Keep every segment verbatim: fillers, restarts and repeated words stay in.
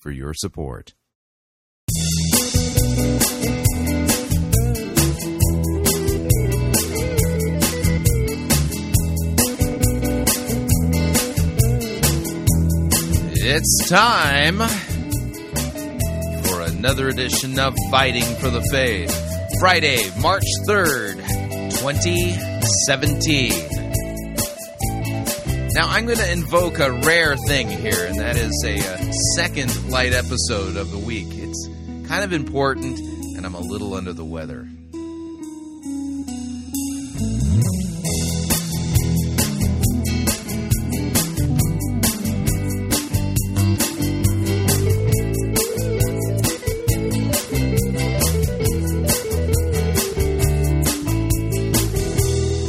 for your support. It's time for another edition of Fighting for the Faith, Friday, March third, twenty seventeen. Now, I'm going to invoke a rare thing here, and that is a, a second light episode of the week. It's kind of important, and I'm a little under the weather.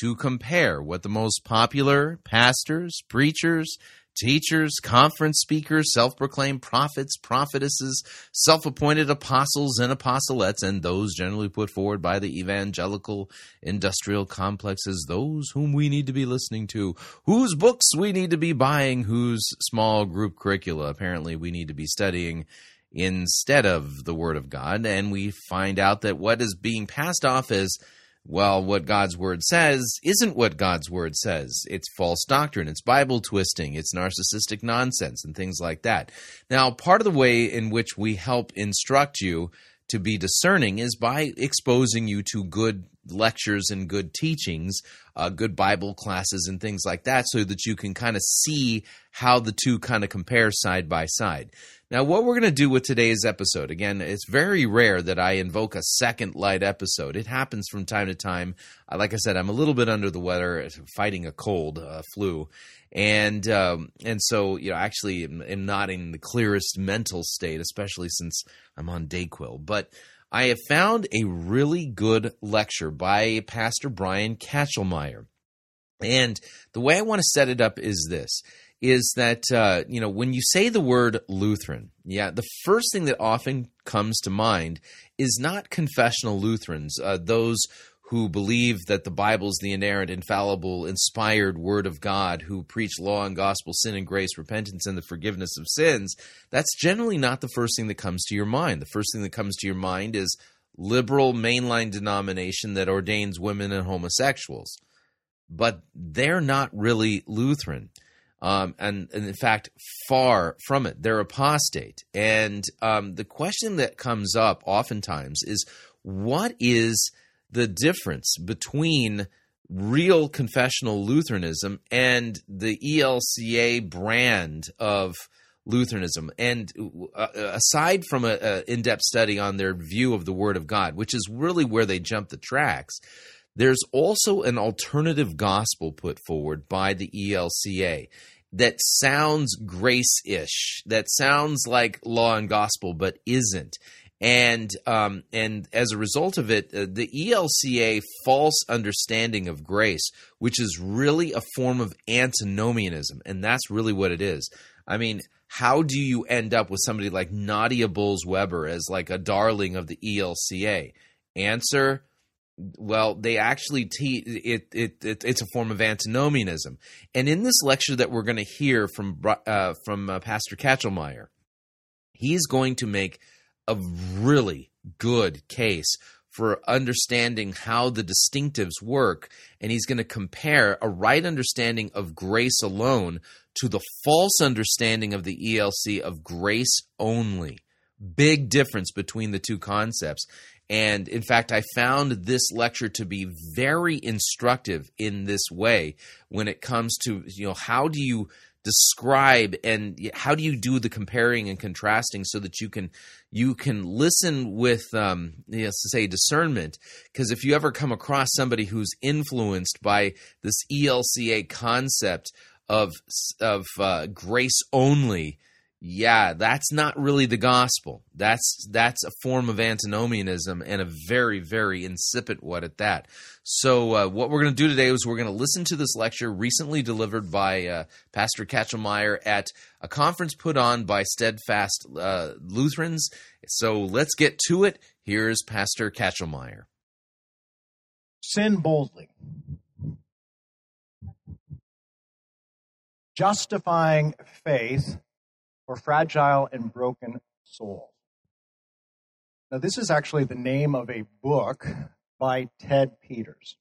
to compare what the most popular pastors, preachers, teachers, conference speakers, self-proclaimed prophets, prophetesses, self-appointed apostles and apostolettes, and those generally put forward by the evangelical industrial complexes, those whom we need to be listening to, whose books we need to be buying, whose small group curricula apparently we need to be studying instead of the Word of God. And we find out that what is being passed off as, well, what God's Word says isn't what God's Word says. It's false doctrine, it's Bible twisting, it's narcissistic nonsense, and things like that. Now, part of the way in which we help instruct you to be discerning is by exposing you to good lectures and good teachings, uh, good Bible classes and things like that, so that you can kind of see how the two kind of compare side by side. Now, what we're going to do with today's episode, again, it's very rare that I invoke a second light episode. It happens from time to time. Like I said, I'm a little bit under the weather, fighting a cold, a flu. And um, and so, you know, actually I'm not in the clearest mental state, especially since I'm on DayQuil. But I have found a really good lecture by Pastor Brian Kachelmeier. And the way I want to set it up is this, is that, uh, you know, when you say the word Lutheran, yeah, the first thing that often comes to mind is not confessional Lutherans, uh, those who believe that the Bible's the inerrant, infallible, inspired Word of God, who preach law and gospel, sin and grace, repentance and the forgiveness of sins. That's generally not the first thing that comes to your mind. The first thing that comes to your mind is liberal mainline denomination that ordains women and homosexuals. But they're not really Lutheran. Um, and, and in fact, far from it. They're apostate. And um, the question that comes up oftentimes is, what is the difference between real confessional Lutheranism and the E L C A brand of Lutheranism? And aside from an in-depth study on their view of the Word of God, which is really where they jump the tracks, there's also an alternative gospel put forward by the E L C A that sounds grace-ish, that sounds like law and gospel, but isn't. And um, and as a result of it, uh, the E L C A false understanding of grace, which is really a form of antinomianism, and that's really what it is. I mean, how do you end up with somebody like Nadia Bolz-Weber as like a darling of the E L C A? Answer, well, they actually te- it, it, it it's a form of antinomianism. And in this lecture that we're going to hear from uh, from uh, Pastor Kachelmeier, he's going to make a really good case for understanding how the distinctives work, and he's going to compare a right understanding of grace alone to the false understanding of the E L C A of grace only. Big difference between the two concepts. And in fact, I found this lecture to be very instructive in this way when it comes to, you know, how do you describe and how do you do the comparing and contrasting so that you can you can listen with um you know, say discernment, because if you ever come across somebody who's influenced by this E L C A concept of of uh, grace only, yeah, that's not really the gospel. That's that's a form of antinomianism, and a very, very incipient one at that. So uh, what we're going to do today is we're going to listen to this lecture recently delivered by uh, Pastor Kachelmeier at a conference put on by Steadfast uh, Lutherans. So let's get to it. Here's Pastor Kachelmeier. Sin boldly. Justifying faith for fragile and broken souls. Now, this is actually the name of a book by Ted Peters.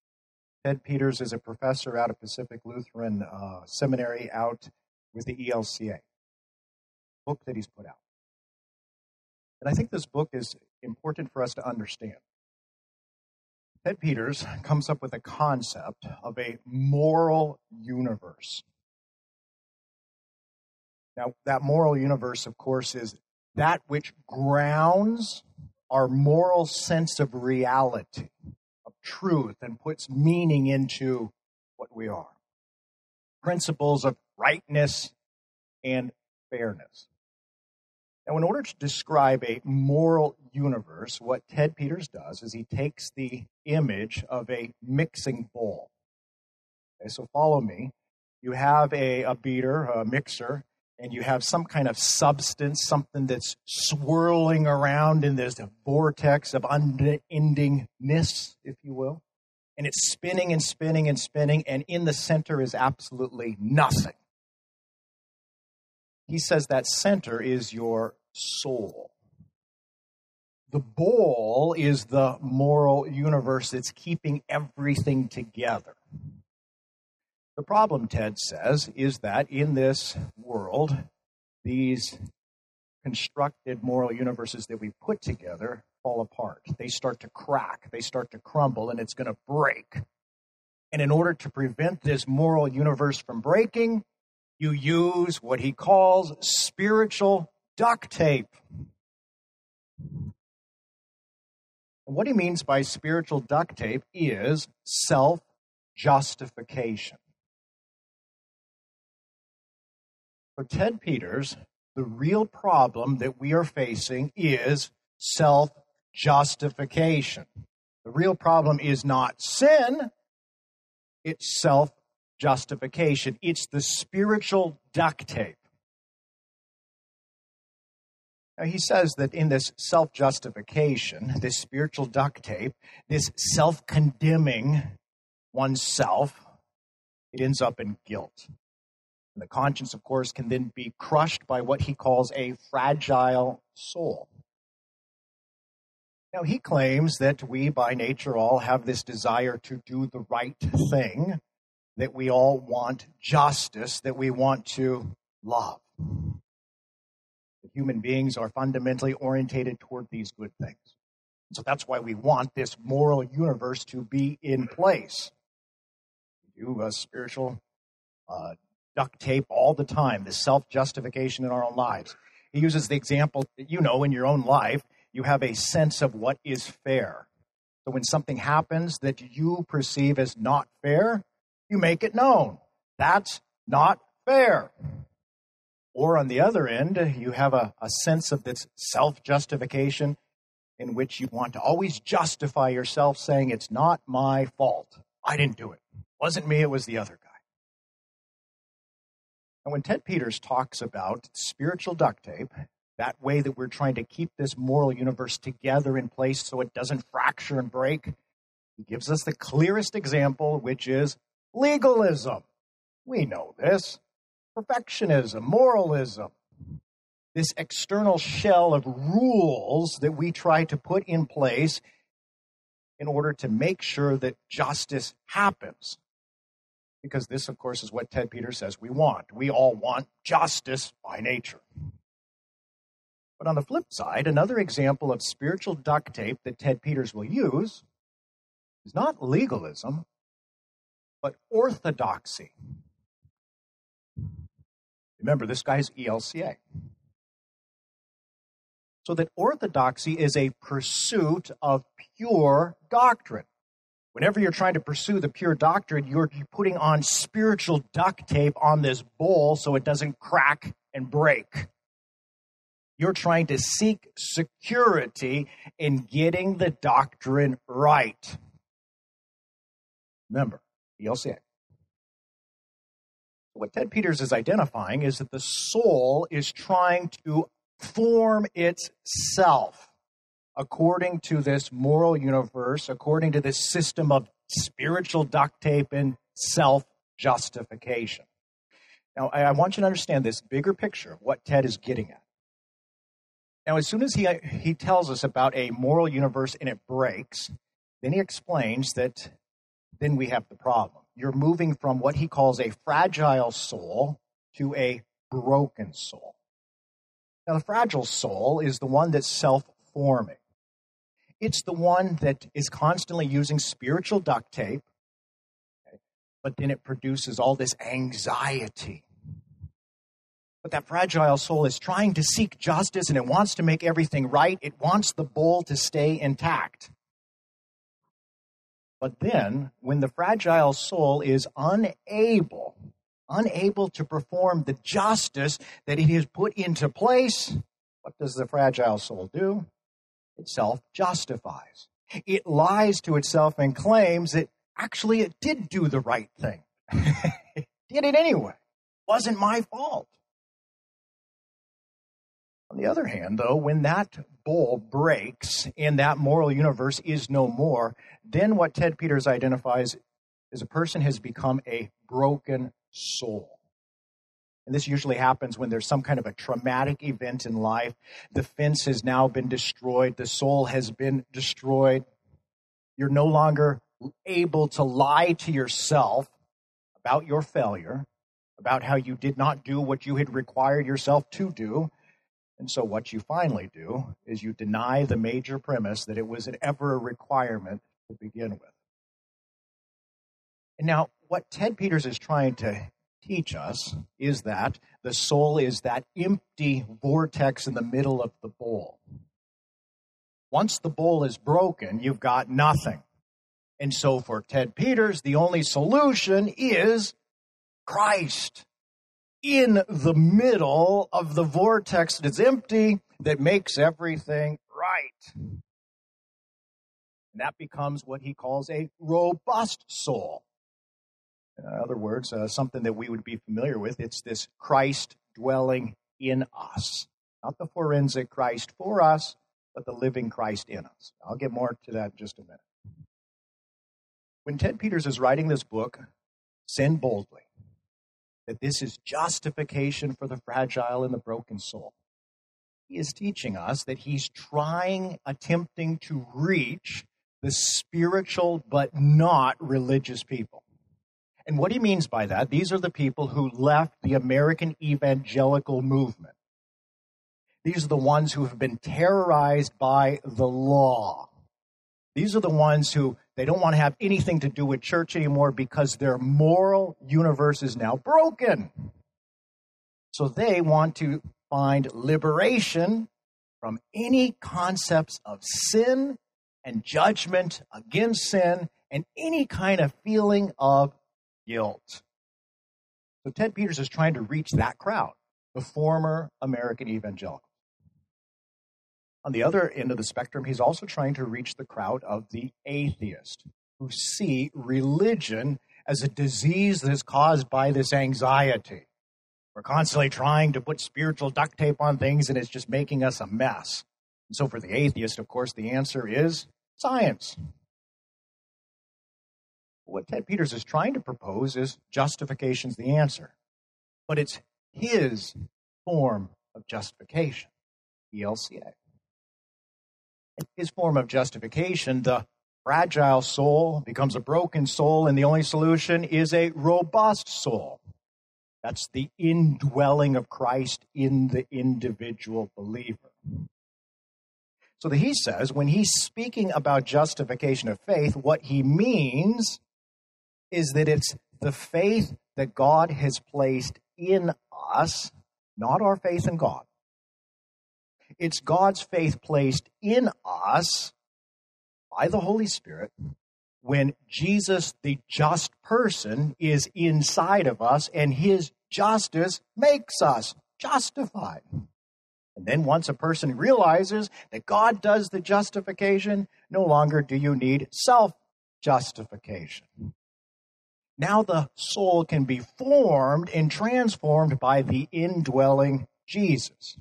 Ted Peters is a professor out of Pacific Lutheran uh, Seminary out with the E L C A. Book that he's put out. And I think this book is important for us to understand. Ted Peters comes up with a concept of a moral universe. Now, that moral universe, of course, is that which grounds our moral sense of reality, of truth, and puts meaning into what we are. Principles of rightness and fairness. Now, in order to describe a moral universe, what Ted Peters does is he takes the image of a mixing bowl. Okay, so follow me. You have a, a beater, a mixer, and you have some kind of substance, something that's swirling around in this vortex of unendingness, if you will. And it's spinning and spinning and spinning, and in the center is absolutely nothing. He says that center is your soul. The bowl is the moral universe that's keeping everything together. The problem, Ted says, is that in this world, these constructed moral universes that we put together fall apart. They start to crack, they start to crumble, and it's going to break. And in order to prevent this moral universe from breaking, you use what he calls spiritual duct tape. And what he means by spiritual duct tape is self-justification. For Ted Peters, the real problem that we are facing is self-justification. The real problem is not sin, it's self-justification. It's the spiritual duct tape. Now, he says that in this self-justification, this spiritual duct tape, this self-condemning oneself, it ends up in guilt. The conscience, of course, can then be crushed by what he calls a fragile soul. Now, he claims that we, by nature, all have this desire to do the right thing, that we all want justice, that we want to love. That human beings are fundamentally orientated toward these good things. So that's why we want this moral universe to be in place. We do a spiritual uh duct tape all the time, this self-justification in our own lives. He uses the example that, you know, in your own life, you have a sense of what is fair. So when something happens that you perceive as not fair, you make it known. That's not fair. Or on the other end, you have a, a sense of this self-justification in which you want to always justify yourself, saying, it's not my fault. I didn't do it. It wasn't me, it was the other guy. And when Ted Peters talks about spiritual duct tape, that way that we're trying to keep this moral universe together in place so it doesn't fracture and break, he gives us the clearest example, which is legalism. We know this. Perfectionism, moralism, this external shell of rules that we try to put in place in order to make sure that justice happens. Because this, of course, is what Ted Peters says we want. We all want justice by nature. But on the flip side, another example of spiritual duct tape that Ted Peters will use is not legalism, but orthodoxy. Remember, this guy's E L C A. So that orthodoxy is a pursuit of pure doctrine. Whenever you're trying to pursue the pure doctrine, you're putting on spiritual duct tape on this bowl so it doesn't crack and break. You're trying to seek security in getting the doctrine right. Remember, E L C A. What Ted Peters is identifying is that the soul is trying to form itself according to this moral universe, according to this system of spiritual duct tape and self-justification. Now, I want you to understand this bigger picture of what Ted is getting at. Now, as soon as he, he tells us about a moral universe and it breaks, then he explains that then we have the problem. You're moving from what he calls a fragile soul to a broken soul. Now, the fragile soul is the one that's self-forming. It's the one that is constantly using spiritual duct tape, okay, but then it produces all this anxiety. But that fragile soul is trying to seek justice, and it wants to make everything right. It wants the bowl to stay intact. But then, when the fragile soul is unable, unable to perform the justice that it has put into place, what does the fragile soul do? It self-justifies. It lies to itself and claims that actually it did do the right thing. It did it anyway. It wasn't my fault. On the other hand, though, when that bowl breaks and that moral universe is no more, then what Ted Peters identifies is a person has become a broken soul. And this usually happens when there's some kind of a traumatic event in life. The fence has now been destroyed. The soul has been destroyed. You're no longer able to lie to yourself about your failure, about how you did not do what you had required yourself to do. And so what you finally do is you deny the major premise that it was an ever requirement to begin with. And now what Ted Peters is trying to teach us is that the soul is that empty vortex in the middle of the bowl. Once the bowl is broken, you've got nothing. And so for Ted Peters, the only solution is Christ. In the middle of the vortex that's empty, that makes everything right. And that becomes what he calls a robust soul. In other words, uh, something that we would be familiar with, it's this Christ dwelling in us. Not the forensic Christ for us, but the living Christ in us. I'll get more to that in just a minute. When Ted Peters is writing this book, Sin Boldly, that this is justification for the fragile and the broken soul. He is teaching us that he's trying, attempting to reach the spiritual but not religious people. And what he means by that, these are the people who left the American evangelical movement. These are the ones who have been terrorized by the law. These are the ones who, they don't want to have anything to do with church anymore because their moral universe is now broken. So they want to find liberation from any concepts of sin and judgment against sin and any kind of feeling of guilt. So Ted Peters is trying to reach that crowd, the former American evangelicals. On the other end of the spectrum, he's also trying to reach the crowd of the atheist, who see religion as a disease that is caused by this anxiety. We're constantly trying to put spiritual duct tape on things, and it's just making us a mess. And so for the atheist, of course, the answer is science. What Ted Peters is trying to propose is justification's the answer. But it's his form of justification, E L C A. His form of justification, the fragile soul becomes a broken soul, and the only solution is a robust soul. That's the indwelling of Christ in the individual believer. So that he says, when he's speaking about justification of faith, what he means is that it's the faith that God has placed in us, not our faith in God. It's God's faith placed in us by the Holy Spirit when Jesus, the just person, is inside of us and his justice makes us justified. And then once a person realizes that God does the justification, no longer do you need self-justification. Now the soul can be formed and transformed by the indwelling Jesus.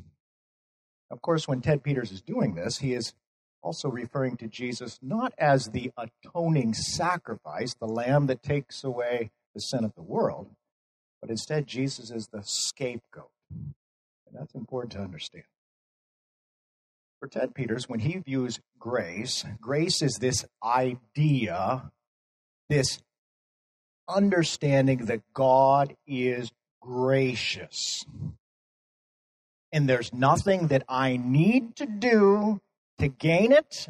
Of course, when Ted Peters is doing this, he is also referring to Jesus not as the atoning sacrifice, the lamb that takes away the sin of the world, but instead Jesus is the scapegoat. And that's important to understand. For Ted Peters, when he views grace, grace is this idea, this understanding that God is gracious. And there's nothing that I need to do to gain it,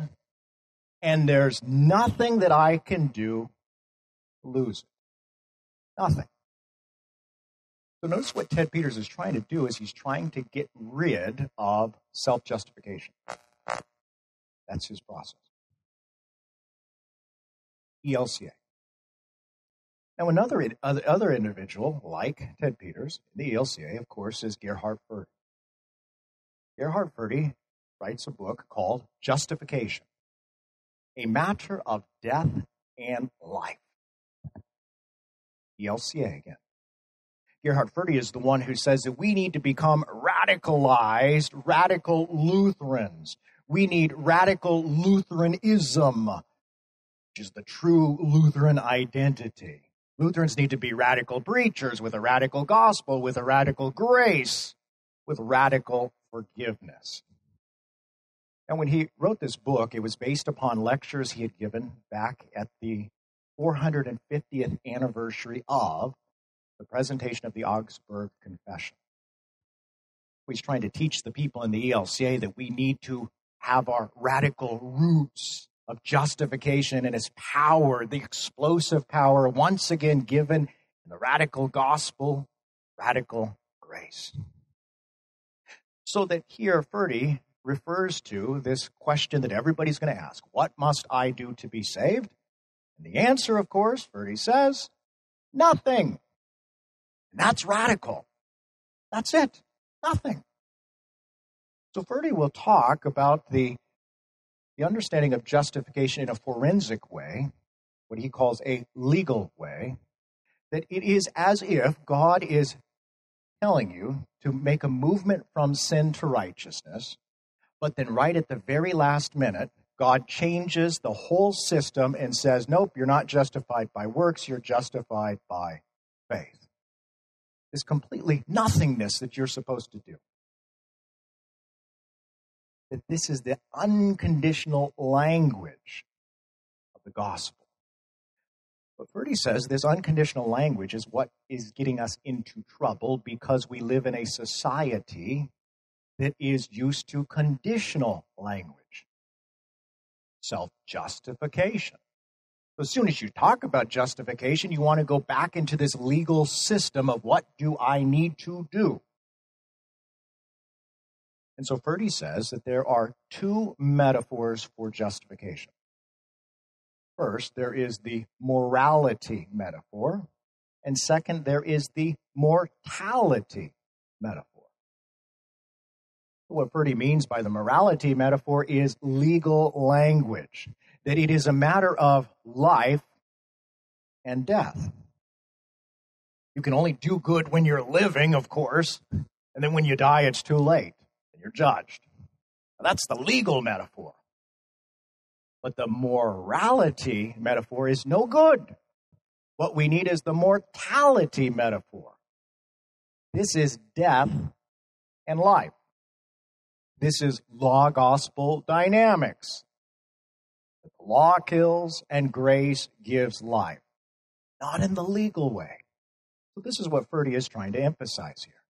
and there's nothing that I can do to lose it. Nothing. So notice what Ted Peters is trying to do is he's trying to get rid of self-justification. That's his process. E L C A. Now another other individual like Ted Peters, the E L C A, of course, is Gerhard Forde. Gerhard Forde writes a book called Justification, A Matter of Death and Life. E L C A again. Gerhard Forde is the one who says that we need to become radicalized, radical Lutherans. We need radical Lutheranism, which is the true Lutheran identity. Lutherans need to be radical preachers with a radical gospel, with a radical grace, with radical forgiveness. And when he wrote this book, it was based upon lectures he had given back at the four hundred fiftieth anniversary of the presentation of the Augsburg Confession. He's trying to teach the people in the E L C A that we need to have our radical roots of justification and its power, the explosive power, once again given in the radical gospel, radical grace. So that here Forde refers to this question that everybody's going to ask, what must I do to be saved? And the answer, of course, Forde says, nothing. And that's radical. That's it. Nothing. So Forde will talk about the, the understanding of justification in a forensic way, what he calls a legal way, that it is as if God is telling you to make a movement from sin to righteousness, but then right at the very last minute, God changes the whole system and says, nope, you're not justified by works, you're justified by faith. Is completely nothingness that you're supposed to do. That this is the unconditional language of the gospel. But Forde says this unconditional language is what is getting us into trouble because we live in a society that is used to conditional language. Self-justification. As soon as you talk about justification, you want to go back into this legal system of what do I need to do? And so Forde says that there are two metaphors for justification. First, there is the morality metaphor, and second, there is the mortality metaphor. What Forde means by the morality metaphor is legal language. That it is a matter of life and death. You can only do good when you're living, of course, and then when you die, it's too late, and you're judged. Now, that's the legal metaphor. But the morality metaphor is no good. What we need is the mortality metaphor. This is death and life. This is law gospel dynamics. Law kills and grace gives life, not in the legal way. So this is what Forde is trying to emphasize here.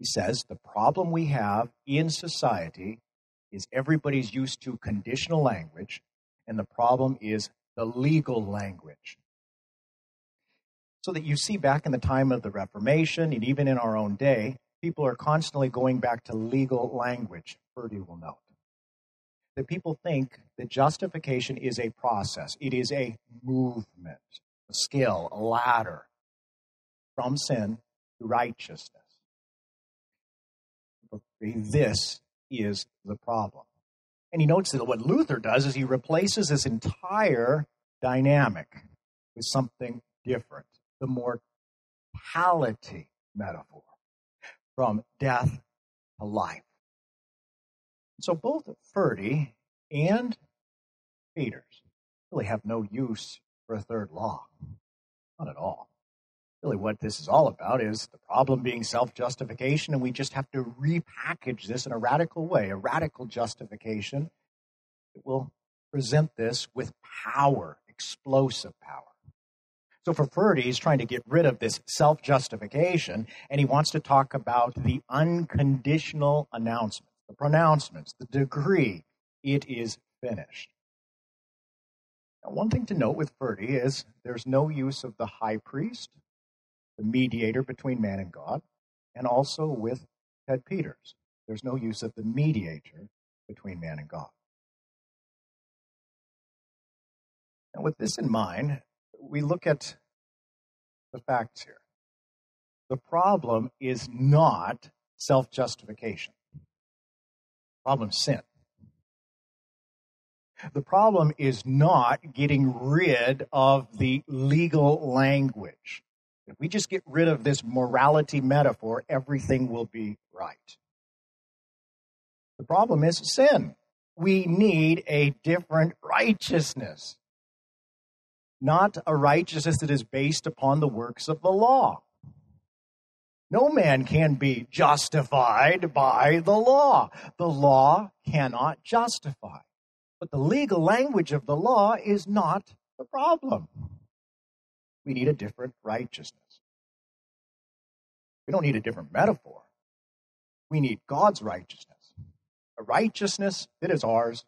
He says, the problem we have in society is everybody's used to conditional language, and the problem is the legal language. So that you see back in the time of the Reformation, and even in our own day, people are constantly going back to legal language, Forde will note. That people think that justification is a process. It is a movement, a skill, a ladder from sin to righteousness. This is the problem. And he notes that what Luther does is he replaces this entire dynamic with something different, the mortality metaphor, from death to life. So both Forde and Peters really have no use for a third law. Not at all. Really what this is all about is the problem being self-justification, and we just have to repackage this in a radical way, a radical justification that will present this with power, explosive power. So for Forde, he's trying to get rid of this self-justification, and he wants to talk about the unconditional announcement, the pronouncements, the decree, it is finished. Now, one thing to note with Forde is there's no use of the high priest, the mediator between man and God, and also with Ted Peters, there's no use of the mediator between man and God. Now, with this in mind, we look at the facts here. The problem is not self-justification. The problem is sin. The problem is not getting rid of the legal language. If we just get rid of this morality metaphor, everything will be right. The problem is sin. We need a different righteousness. Not a righteousness that is based upon the works of the law. No man can be justified by the law. The law cannot justify. But the legal language of the law is not the problem. We need a different righteousness. We don't need a different metaphor. We need God's righteousness. A righteousness that is ours.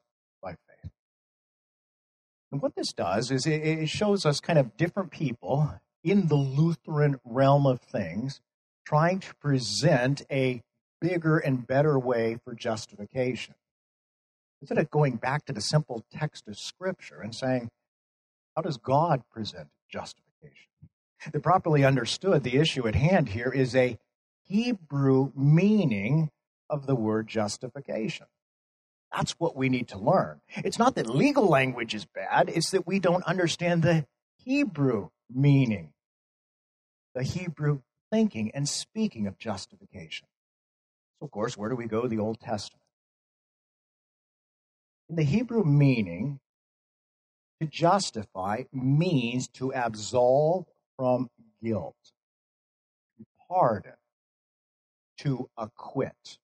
And what this does is it shows us kind of different people in the Lutheran realm of things trying to present a bigger and better way for justification. Instead of going back to the simple text of Scripture and saying, how does God present justification? They properly understood the issue at hand here is a Hebrew meaning of the word justification. That's what we need to learn. It's not that legal language is bad. It's that we don't understand the Hebrew meaning, the Hebrew thinking and speaking of justification. So, of course, where do we go? The Old Testament. In the Hebrew meaning, to justify means to absolve from guilt, to pardon, to acquit.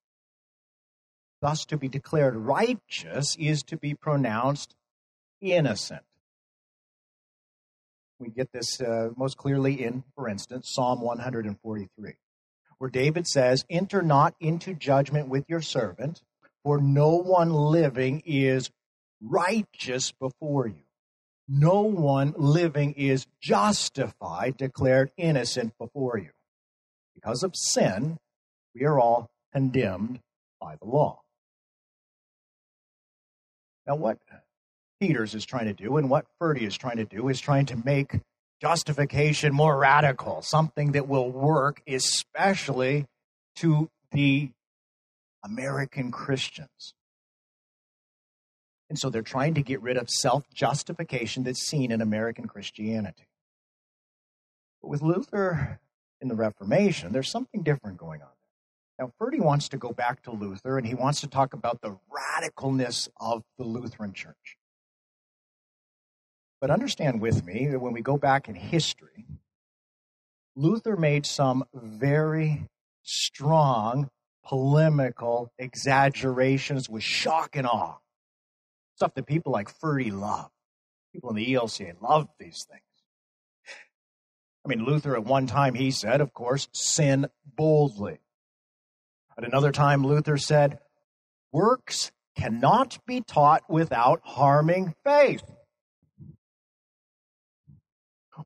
Thus, to be declared righteous is to be pronounced innocent. We get this uh, most clearly in, for instance, Psalm one forty-three, where David says, "Enter not into judgment with your servant, for no one living is righteous before you. No one living is justified, declared innocent before you." Because of sin, we are all condemned by the law. Now, what Peters is trying to do and what Forde is trying to do is trying to make justification more radical, something that will work especially to the American Christians. And so they're trying to get rid of self-justification that's seen in American Christianity. But with Luther in the Reformation, there's something different going on. Now, Forde wants to go back to Luther, and he wants to talk about the radicalness of the Lutheran Church. But understand with me that when we go back in history, Luther made some very strong, polemical exaggerations with shock and awe. Stuff that people like Forde love. People in the E L C A love these things. I mean, Luther at one time, he said, of course, sin boldly. At another time, Luther said, works cannot be taught without harming faith.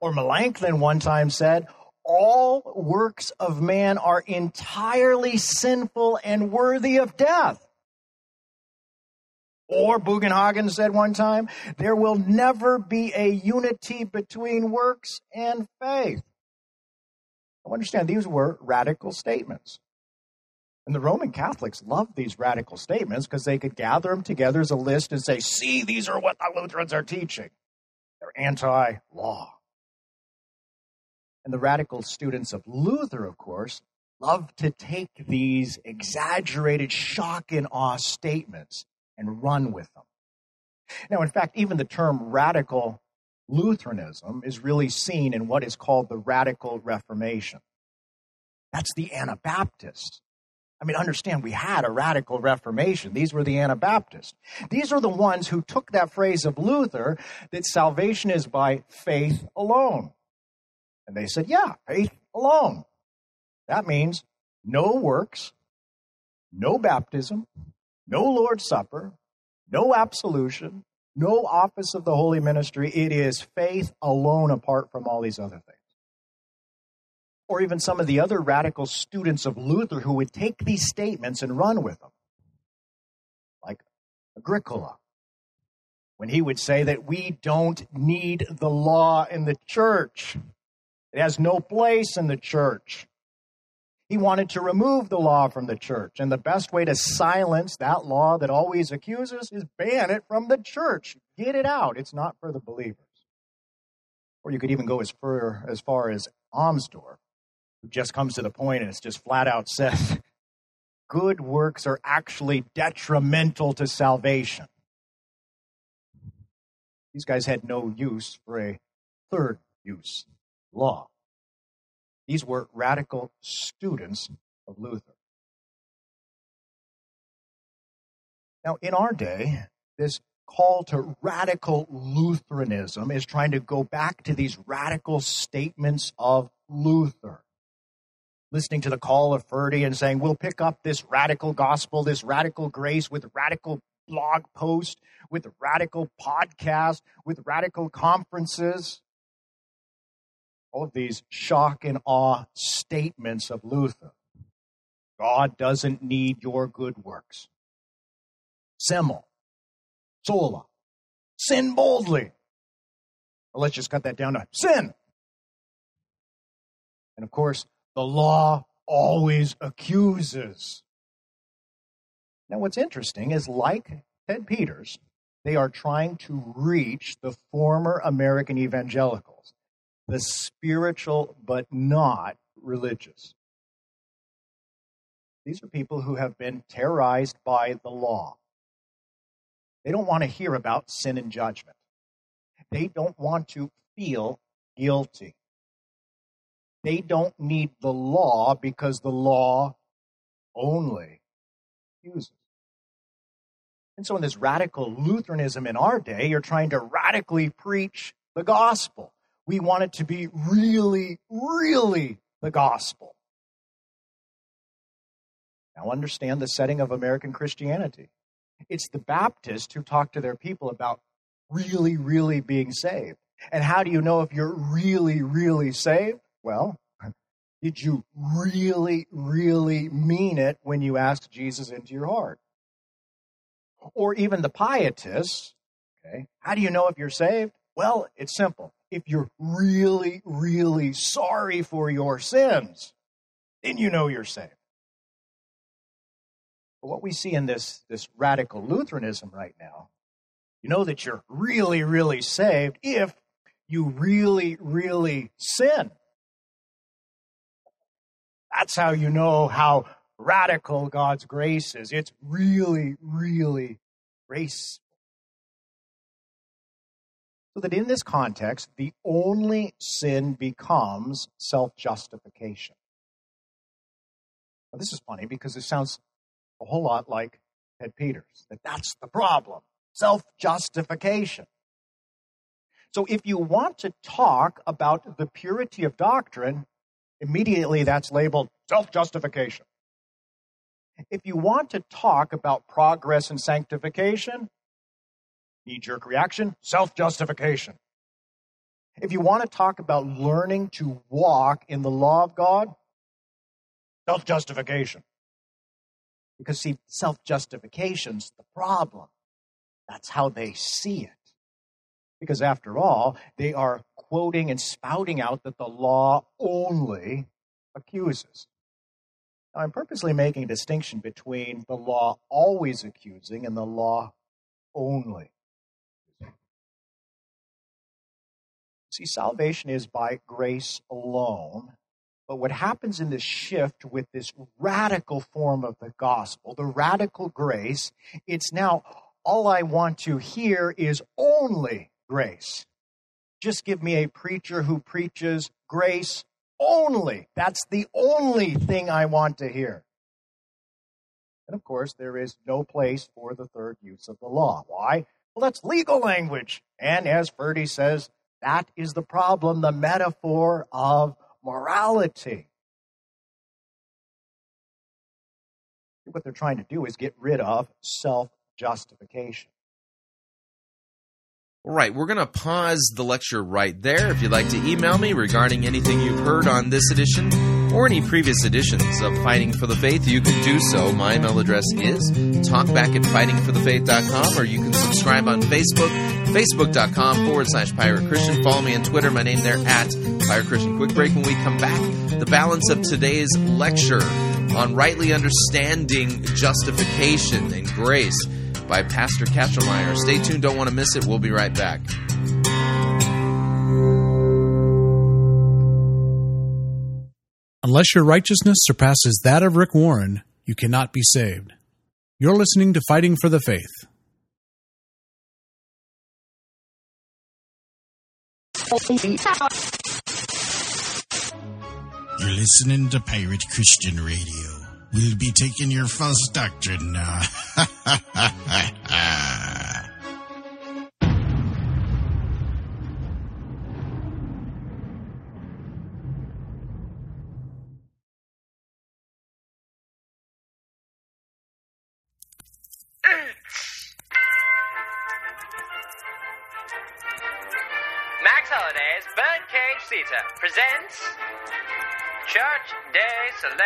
Or Melanchthon one time said, all works of man are entirely sinful and worthy of death. Or Bugenhagen said one time, there will never be a unity between works and faith. Now understand, these were radical statements. And the Roman Catholics loved these radical statements because they could gather them together as a list and say, see, these are what the Lutherans are teaching. They're anti-law. And the radical students of Luther, of course, loved to take these exaggerated shock and awe statements and run with them. Now, in fact, even the term radical Lutheranism is really seen in what is called the Radical Reformation. That's the Anabaptists. I mean, understand, we had a Radical Reformation. These were the Anabaptists. These are the ones who took that phrase of Luther that salvation is by faith alone. And they said, yeah, faith alone. That means no works, no baptism, no Lord's Supper, no absolution, no office of the holy ministry. It is faith alone apart from all these other things. Or even some of the other radical students of Luther who would take these statements and run with them. Like Agricola, when he would say that we don't need the law in the church. It has no place in the church. He wanted to remove the law from the church. And the best way to silence that law that always accuses is ban it from the church. Get it out. It's not for the believers. Or you could even go as far as, far as Amsdorf, who just comes to the point and it's just flat out says, good works are actually detrimental to salvation. These guys had no use for a third use. Law. These were radical students of Luther. Now, in our day, this call to radical Lutheranism is trying to go back to these radical statements of Luther. Listening to the call of Forde and saying, we'll pick up this radical gospel, this radical grace with radical blog posts, with radical podcasts, with radical conferences. All of these shock and awe statements of Luther. God doesn't need your good works. Semel. Sola. Sin boldly. Or let's just cut that down to sin. And of course, the law always accuses. Now what's interesting is, like Ted Peters, they are trying to reach the former American evangelicals. The spiritual but not religious. These are people who have been terrorized by the law. They don't want to hear about sin and judgment. They don't want to feel guilty. They don't need the law because the law only accuses. And so in this radical Lutheranism in our day, you're trying to radically preach the gospel. We want it to be really, really the gospel. Now understand the setting of American Christianity. It's the Baptists who talk to their people about really, really being saved. And how do you know if you're really, really saved? Well, did you really, really mean it when you asked Jesus into your heart? Or even the pietists, okay, how do you know if you're saved? Well, it's simple. If you're really, really sorry for your sins, then you know you're saved. But what we see in this, this radical Lutheranism right now, you know that you're really, really saved if you really, really sin. That's how you know how radical God's grace is. It's really, really grace. So that in this context, the only sin becomes self-justification. Now, this is funny because it sounds a whole lot like Ted Peters, that that's the problem, self-justification. So if you want to talk about the purity of doctrine, immediately that's labeled self-justification. If you want to talk about progress and sanctification, knee-jerk reaction, self-justification. If you want to talk about learning to walk in the law of God, self-justification. Because, see, self-justification's the problem. That's how they see it. Because, after all, they are quoting and spouting out that the law only accuses. Now, I'm purposely making a distinction between the law always accusing and the law only. See, salvation is by grace alone. But what happens in this shift with this radical form of the gospel, the radical grace, it's now all I want to hear is only grace. Just give me a preacher who preaches grace only. That's the only thing I want to hear. And of course, there is no place for the third use of the law. Why? Well, that's legal language. And as Forde says, that is the problem, the metaphor of morality. What they're trying to do is get rid of self-justification. All right, we're going to pause the lecture right there. If you'd like to email me regarding anything you've heard on this edition or any previous editions of Fighting for the Faith, you can do so. My email address is talkback at fighting for the faith dot com, or you can subscribe on Facebook, facebook.com forward slash Pirate Christian. Follow me on Twitter, my name there at Pirate Christian. Quick break. When we come back, the balance of today's lecture on rightly understanding justification and grace by Pastor Kachelmeier. Stay tuned, don't want to miss it. We'll be right back. Unless your righteousness surpasses that of Rick Warren, you cannot be saved. You're listening to Fighting for the Faith. You're listening to Pirate Christian Radio. We'll be taking your false doctrine now. Presents Church Day Select.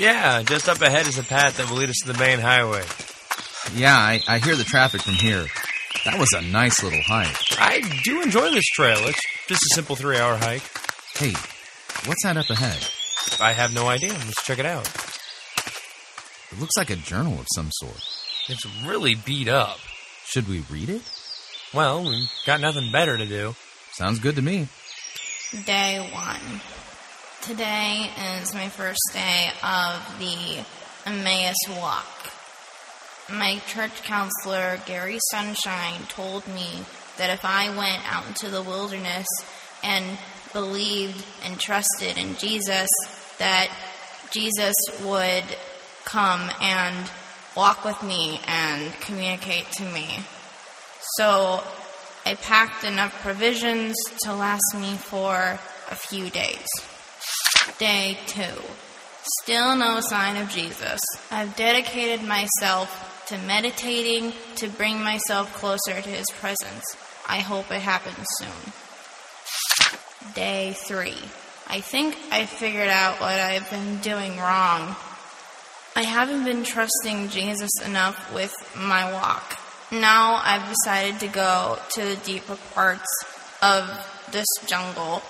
Yeah, just up ahead is a path that will lead us to the main highway. Yeah, I, I hear the traffic from here. That was a nice little hike. I do enjoy this trail. It's just a simple three-hour hike. Hey, what's that up ahead? I have no idea. Let's check it out. It looks like a journal of some sort. It's really beat up. Should we read it? Well, we've got nothing better to do. Sounds good to me. Day one. Today is my first day of the Emmaus Walk. My church counselor, Gary Sunshine, told me that if I went out into the wilderness and believed and trusted in Jesus, that Jesus would come and walk with me and communicate to me. So I packed enough provisions to last me for a few days. Day two. Still no sign of Jesus. I've dedicated myself to meditating, to bring myself closer to his presence. I hope it happens soon. Day three. I think I figured out what I've been doing wrong. I haven't been trusting Jesus enough with my walk. Now I've decided to go to the deeper parts of this jungle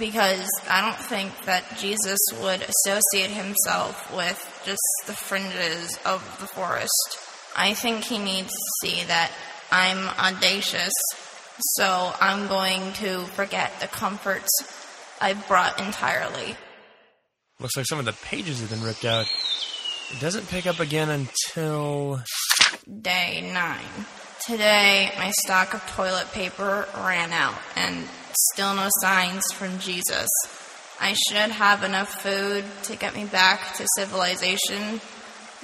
because I don't think that Jesus would associate himself with just the fringes of the forest. I think he needs to see that I'm audacious, so I'm going to forget the comforts I've brought entirely. Looks like some of the pages have been ripped out. It doesn't pick up again until... Day nine. Today, my stock of toilet paper ran out, and still no signs from Jesus. I should have enough food to get me back to civilization,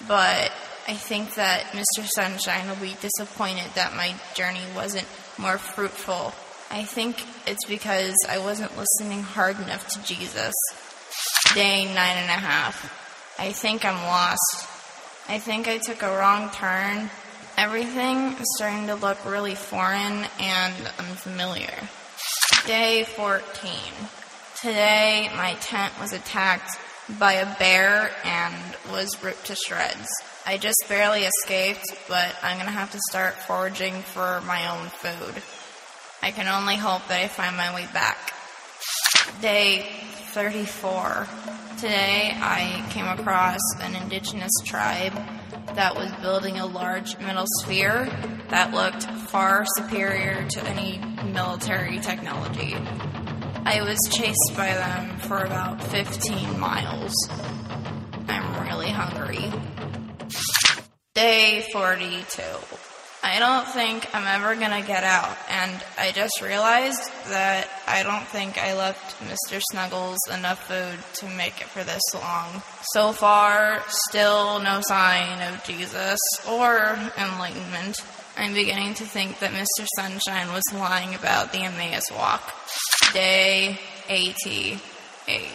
but I think that Mister Sunshine will be disappointed that my journey wasn't more fruitful. I think it's because I wasn't listening hard enough to Jesus. Day nine and a half. I think I'm lost. I think I took a wrong turn. Everything is starting to look really foreign and unfamiliar. Day fourteen. Today, my tent was attacked by a bear and was ripped to shreds. I just barely escaped, but I'm going to have to start foraging for my own food. I can only hope that I find my way back. Day thirty-four. Today, I came across an indigenous tribe that was building a large metal sphere that looked far superior to any military technology. I was chased by them for about fifteen miles. I'm really hungry. Day forty-two. I don't think I'm ever going to get out, and I just realized that I don't think I left Mister Snuggles enough food to make it for this long. So far, still no sign of Jesus or enlightenment. I'm beginning to think that Mister Sunshine was lying about the Emmaus Walk. Day eighty-eight.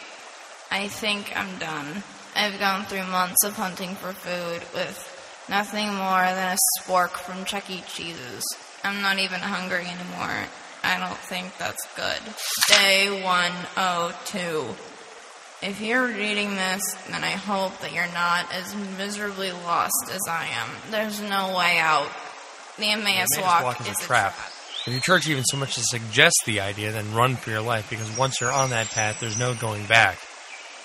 I think I'm done. I've gone through months of hunting for food with nothing more than a spork from Chuck E. Cheese's. I'm not even hungry anymore. I don't think that's good. Day one oh two. If you're reading this, then I hope that you're not as miserably lost as I am. There's no way out. The Emmaus, the Emmaus walk, walk is, is a trap. A tra- if your church even so much as suggests the idea, then run for your life, because once you're on that path, there's no going back.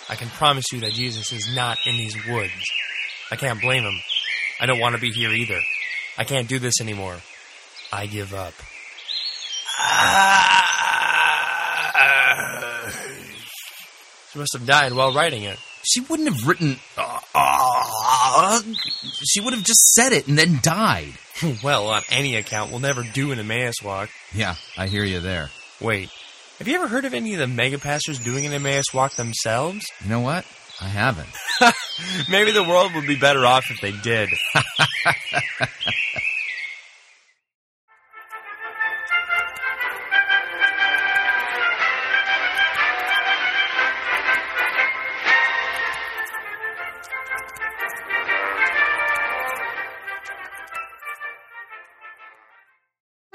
I can promise you that Jesus is not in these woods. I can't blame him. I don't want to be here either. I can't do this anymore. I give up. She must have died while writing it. She wouldn't have written... Uh, uh, she would have just said it and then died. Well, on any account, we'll never do an Emmaus walk. Yeah, I hear you there. Wait, have you ever heard of any of the megapastors doing an Emmaus walk themselves? You know what? I haven't. Maybe the world would be better off if they did.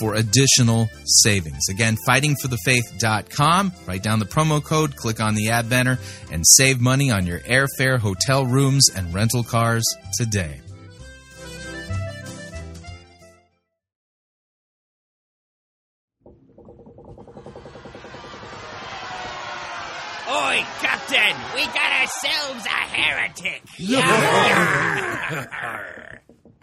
for additional savings. Again, fighting for the faith dot com. Write down the promo code, click on the ad banner, and save money on your airfare, hotel rooms, and rental cars today. Oi, Captain! We got ourselves a heretic! Yeah.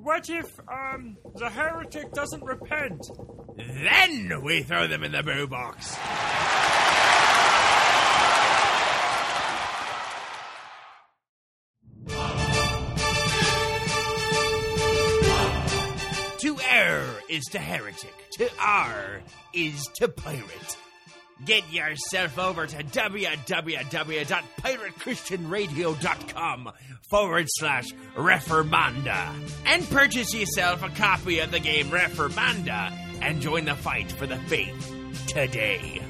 What if, um, the heretic doesn't repent? Then we throw them in the boo box. To err is to heretic. To R is to pirate. Get yourself over to www.piratechristianradio.com forward slash Reformanda and purchase yourself a copy of the game Reformanda and join the fight for the faith today.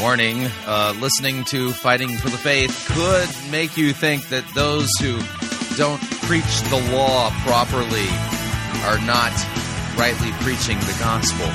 Warning, uh, listening to Fighting for the Faith could make you think that those who don't preach the law properly are not rightly preaching the gospel.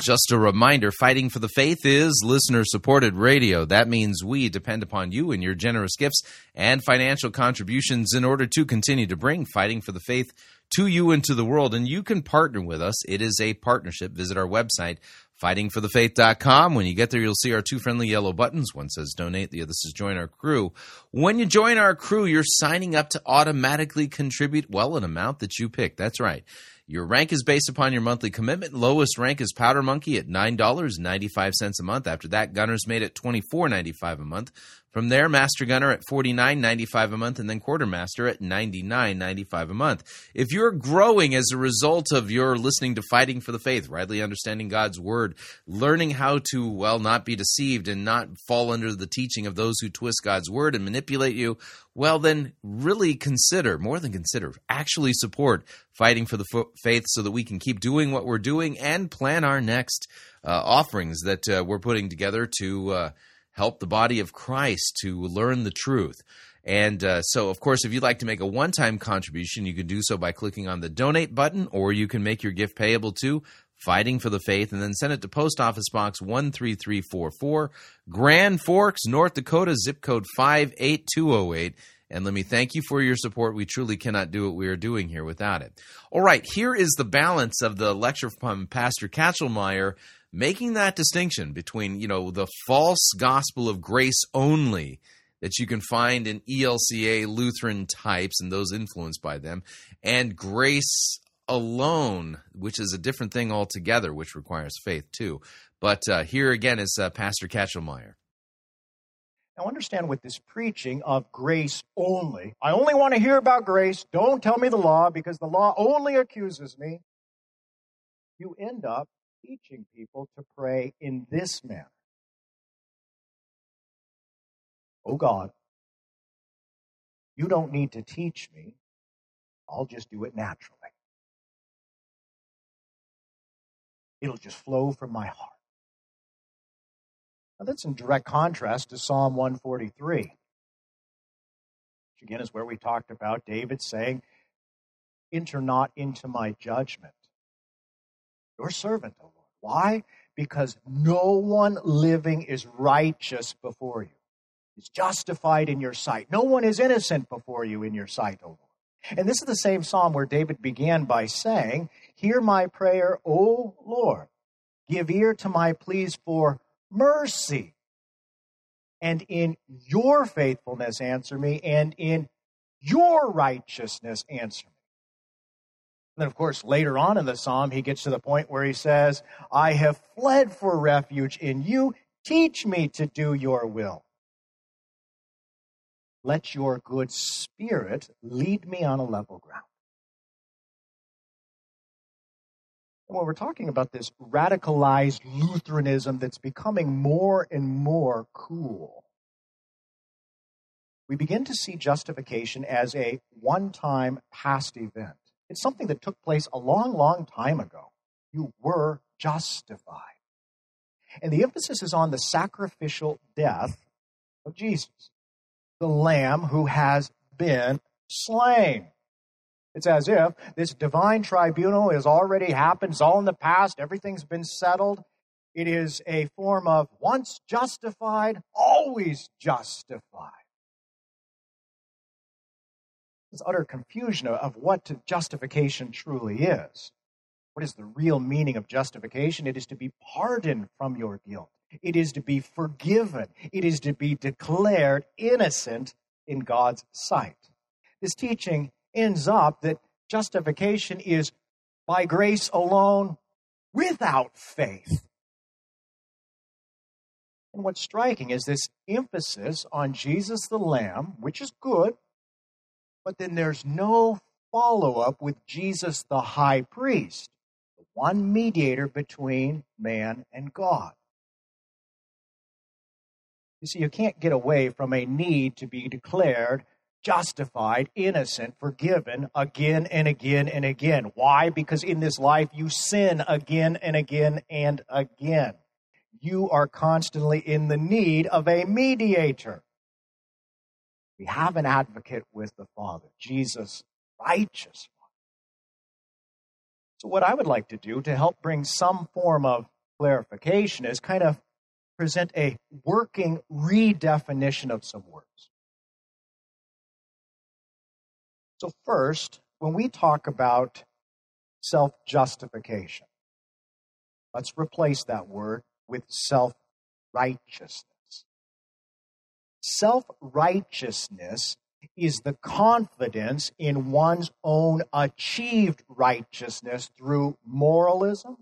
Just a reminder, Fighting for the Faith is listener-supported radio. That means we depend upon you and your generous gifts and financial contributions in order to continue to bring Fighting for the Faith to you and to the world. And you can partner with us. It is a partnership. Visit our website, fighting for the faith dot com. When you get there, you'll see our two friendly yellow buttons. One says donate, the other says join our crew. When you join our crew, you're signing up to automatically contribute, well, an amount that you pick. That's right. Your rank is based upon your monthly commitment. Lowest rank is Powder Monkey at nine dollars and ninety-five cents a month. After that, Gunner's Mate at twenty-four dollars and ninety-five cents a month. From there, Master Gunner at forty-nine dollars and ninety-five cents a month, and then Quartermaster at ninety-nine dollars and ninety-five cents a month. If you're growing as a result of your listening to Fighting for the Faith, rightly understanding God's Word, learning how to, well, not be deceived and not fall under the teaching of those who twist God's Word and manipulate you, well, then really consider, more than consider, actually support Fighting for the F- Faith so that we can keep doing what we're doing and plan our next uh, offerings that uh, we're putting together to uh, help the body of Christ to learn the truth. And uh, so, of course, if you'd like to make a one-time contribution, you can do so by clicking on the Donate button, or you can make your gift payable to Fighting for the Faith, and then send it to Post Office Box one three three four four, Grand Forks, North Dakota, zip code five eight two oh eight. And let me thank you for your support. We truly cannot do what we are doing here without it. All right, here is the balance of the lecture from Pastor Kachelmeier, making that distinction between, you know, the false gospel of grace only that you can find in E L C A Lutheran types and those influenced by them, and grace alone, which is a different thing altogether, which requires faith too. But uh, here again is uh, Pastor Kachelmeier. Now understand with this preaching of grace only, I only want to hear about grace, don't tell me the law because the law only accuses me, you end up teaching people to pray in this manner. Oh God, you don't need to teach me, I'll just do it naturally. It'll just flow from my heart. Now, that's in direct contrast to Psalm one forty-three, which again is where we talked about David saying, enter not into my judgment, your servant, O Lord. Why? Because no one living is righteous before you, is justified in your sight. No one is innocent before you in your sight, O Lord. And this is the same psalm where David began by saying, hear my prayer, O Lord. Give ear to my pleas for mercy. And in your faithfulness answer me, and in your righteousness answer me. And then, of course, later on in the psalm, he gets to the point where he says, I have fled for refuge in you. Teach me to do your will. Let your good spirit lead me on a level ground. And when we're talking about this radicalized Lutheranism that's becoming more and more cool, we begin to see justification as a one-time past event. It's something that took place a long, long time ago. You were justified. And the emphasis is on the sacrificial death of Jesus, the Lamb who has been slain. It's as if this divine tribunal has already happened. It's all in the past. Everything's been settled. It is a form of once justified, always justified. This utter confusion of what justification truly is. What is the real meaning of justification? It is to be pardoned from your guilt. It is to be forgiven. It is to be declared innocent in God's sight. This teaching ends up that justification is by grace alone without faith. And what's striking is this emphasis on Jesus the Lamb, which is good, but then there's no follow-up with Jesus the High Priest, the one mediator between man and God. You see, you can't get away from a need to be declared justified, innocent, forgiven again and again and again. Why? Because in this life you sin again and again and again. You are constantly in the need of a mediator. We have an advocate with the Father, Jesus, righteous one. So what I would like to do to help bring some form of clarification is kind of present a working redefinition of some words. So first, when we talk about self-justification, let's replace that word with self-righteousness. Self-righteousness is the confidence in one's own achieved righteousness through moralism,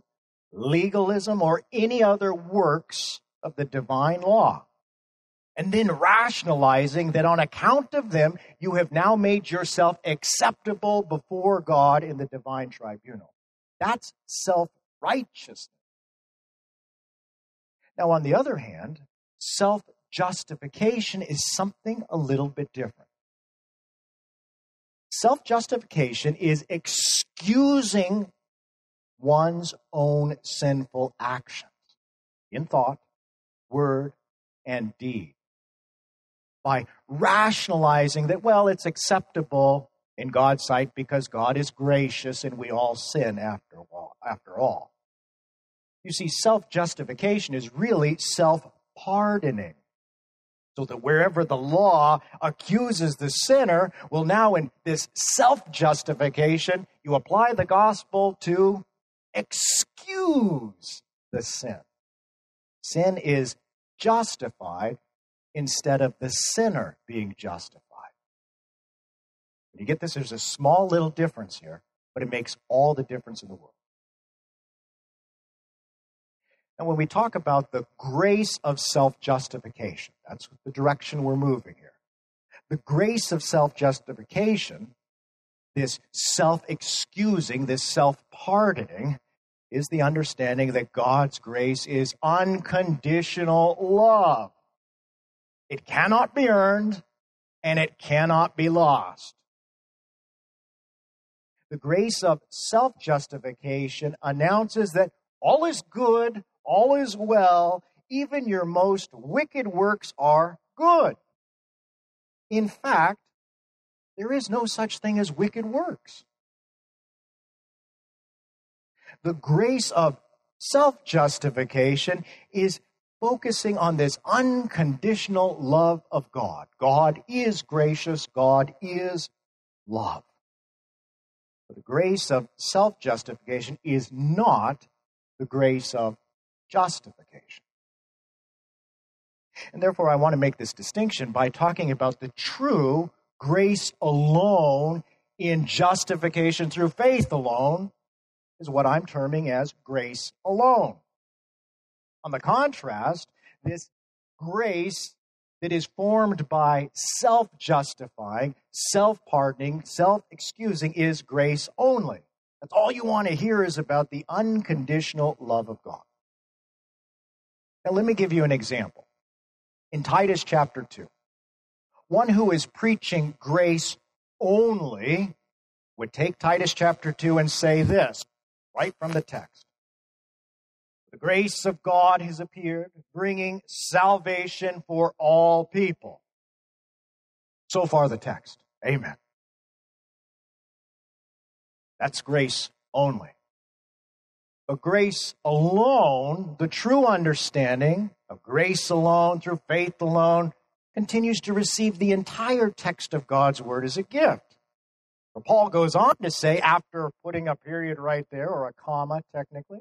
legalism, or any other works of the divine law, and then rationalizing that on account of them, you have now made yourself acceptable before God in the divine tribunal. That's self-righteousness. Now, on the other hand, self-justification is something a little bit different. Self-justification is excusing one's own sinful actions in thought, word, and deed, by rationalizing that, well, it's acceptable in God's sight because God is gracious and we all sin after all. After all. You see, self-justification is really self-pardoning, so that wherever the law accuses the sinner, well, now in this self-justification, you apply the gospel to excuse the sin. Sin is justified instead of the sinner being justified. You get this? There's a small little difference here, but it makes all the difference in the world. And when we talk about the grace of self-justification, that's the direction we're moving here. The grace of self-justification, this self-excusing, this self-pardoning, is the understanding that God's grace is unconditional love. It cannot be earned, and it cannot be lost. The grace of self-justification announces that all is good, all is well, even your most wicked works are good. In fact, there is no such thing as wicked works. The grace of self-justification is focusing on this unconditional love of God. God is gracious. God is love. But the grace of self-justification is not the grace of justification. And therefore, I want to make this distinction by talking about the true grace alone in justification through faith alone, is what I'm terming as grace alone. On the contrast, this grace that is formed by self-justifying, self-pardoning, self-excusing is grace only. That's all you want to hear is about the unconditional love of God. Now, let me give you an example. In Titus chapter two, one who is preaching grace only would take Titus chapter two and say this, right from the text. The grace of God has appeared, bringing salvation for all people. So far the text. Amen. That's grace only. But grace alone, the true understanding of grace alone through faith alone, continues to receive the entire text of God's word as a gift. But Paul goes on to say, after putting a period right there, or a comma technically,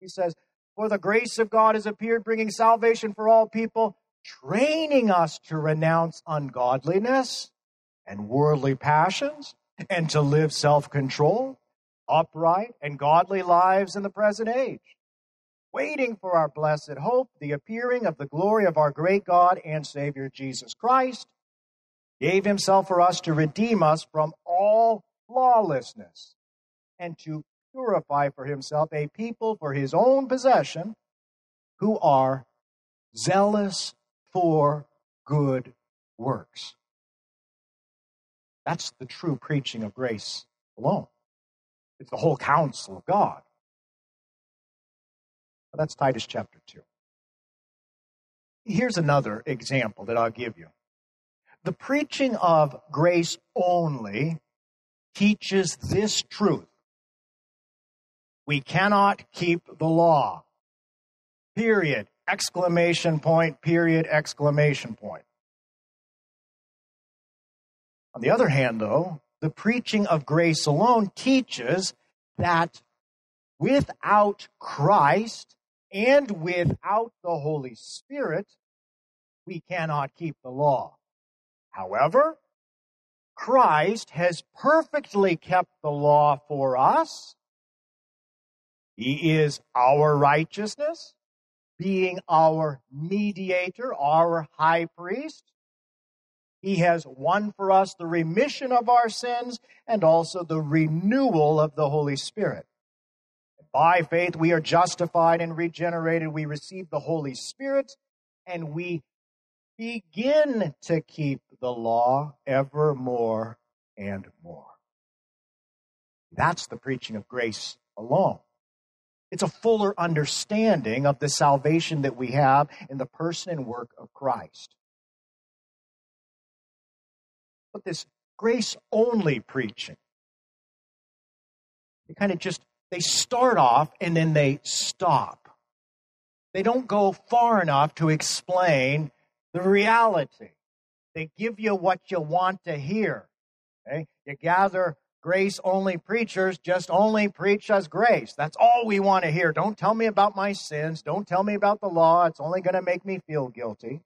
he says, for the grace of God has appeared, bringing salvation for all people, training us to renounce ungodliness and worldly passions, and to live self-controlled, upright, and godly lives in the present age, waiting for our blessed hope, the appearing of the glory of our great God and Savior Jesus Christ, gave himself for us to redeem us from all lawlessness and to purify for himself a people for his own possession who are zealous for good works. That's the true preaching of grace alone. It's the whole counsel of God. Well, that's Titus chapter two. Here's another example that I'll give you. The preaching of grace only teaches this truth. We cannot keep the law. Period. Exclamation point. Period. Exclamation point. On the other hand, though, the preaching of grace alone teaches that without Christ and without the Holy Spirit, we cannot keep the law. However, Christ has perfectly kept the law for us. He is our righteousness, being our mediator, our high priest. He has won for us the remission of our sins and also the renewal of the Holy Spirit. By faith, we are justified and regenerated. We receive the Holy Spirit, and we begin to keep the law ever more and more. That's the preaching of grace alone. It's a fuller understanding of the salvation that we have in the person and work of Christ. But this grace-only preaching, it kind of just They start off and then they stop. They don't go far enough to explain the reality. They give you what you want to hear. Okay? You gather grace-only preachers, just only preach us grace. That's all we want to hear. Don't tell me about my sins. Don't tell me about the law. It's only going to make me feel guilty.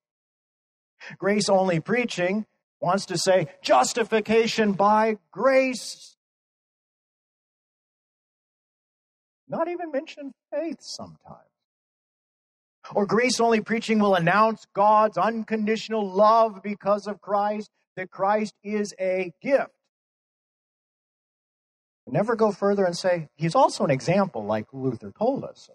Grace-only preaching wants to say justification by grace. Not even mention faith sometimes. Or grace-only preaching will announce God's unconditional love because of Christ, that Christ is a gift. Never go further and say, he's also an example like Luther told us.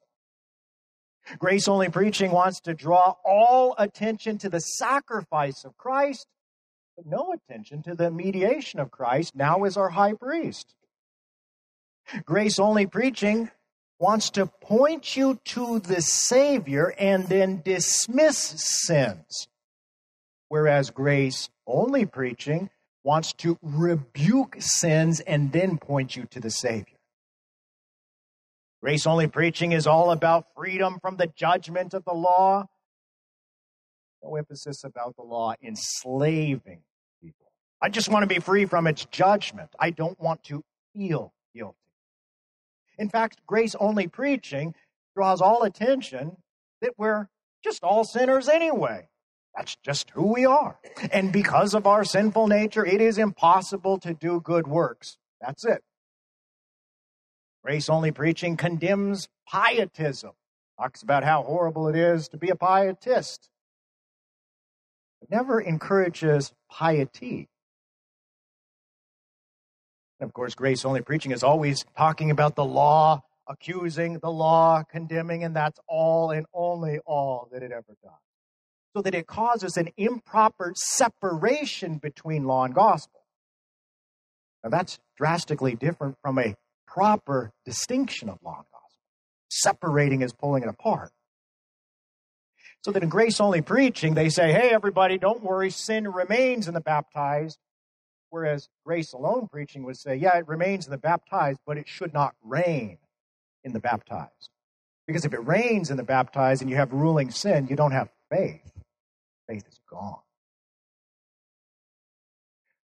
Grace-only preaching wants to draw all attention to the sacrifice of Christ, but no attention to the mediation of Christ, now as our high priest. Grace-only preaching wants to point you to the Savior and then dismiss sins, whereas grace-only preaching wants to rebuke sins and then point you to the Savior. Grace-only preaching is all about freedom from the judgment of the law. No emphasis about the law enslaving people. I just want to be free from its judgment. I don't want to feel guilty. In fact, grace-only preaching draws all attention that we're just all sinners anyway. That's just who we are. And because of our sinful nature, it is impossible to do good works. That's it. Grace-only preaching condemns pietism. Talks about how horrible it is to be a pietist. It never encourages piety. And of course, grace-only preaching is always talking about the law, accusing the law, condemning, and that's all and only all that it ever does. So that it causes an improper separation between law and gospel. Now, that's drastically different from a proper distinction of law and gospel. Separating is pulling it apart. So that in grace-only preaching, they say, hey, everybody, don't worry, sin remains in the baptized. Whereas grace alone preaching would say, yeah, it remains in the baptized, but it should not reign in the baptized. Because if it reigns in the baptized and you have ruling sin, you don't have faith. Faith is gone.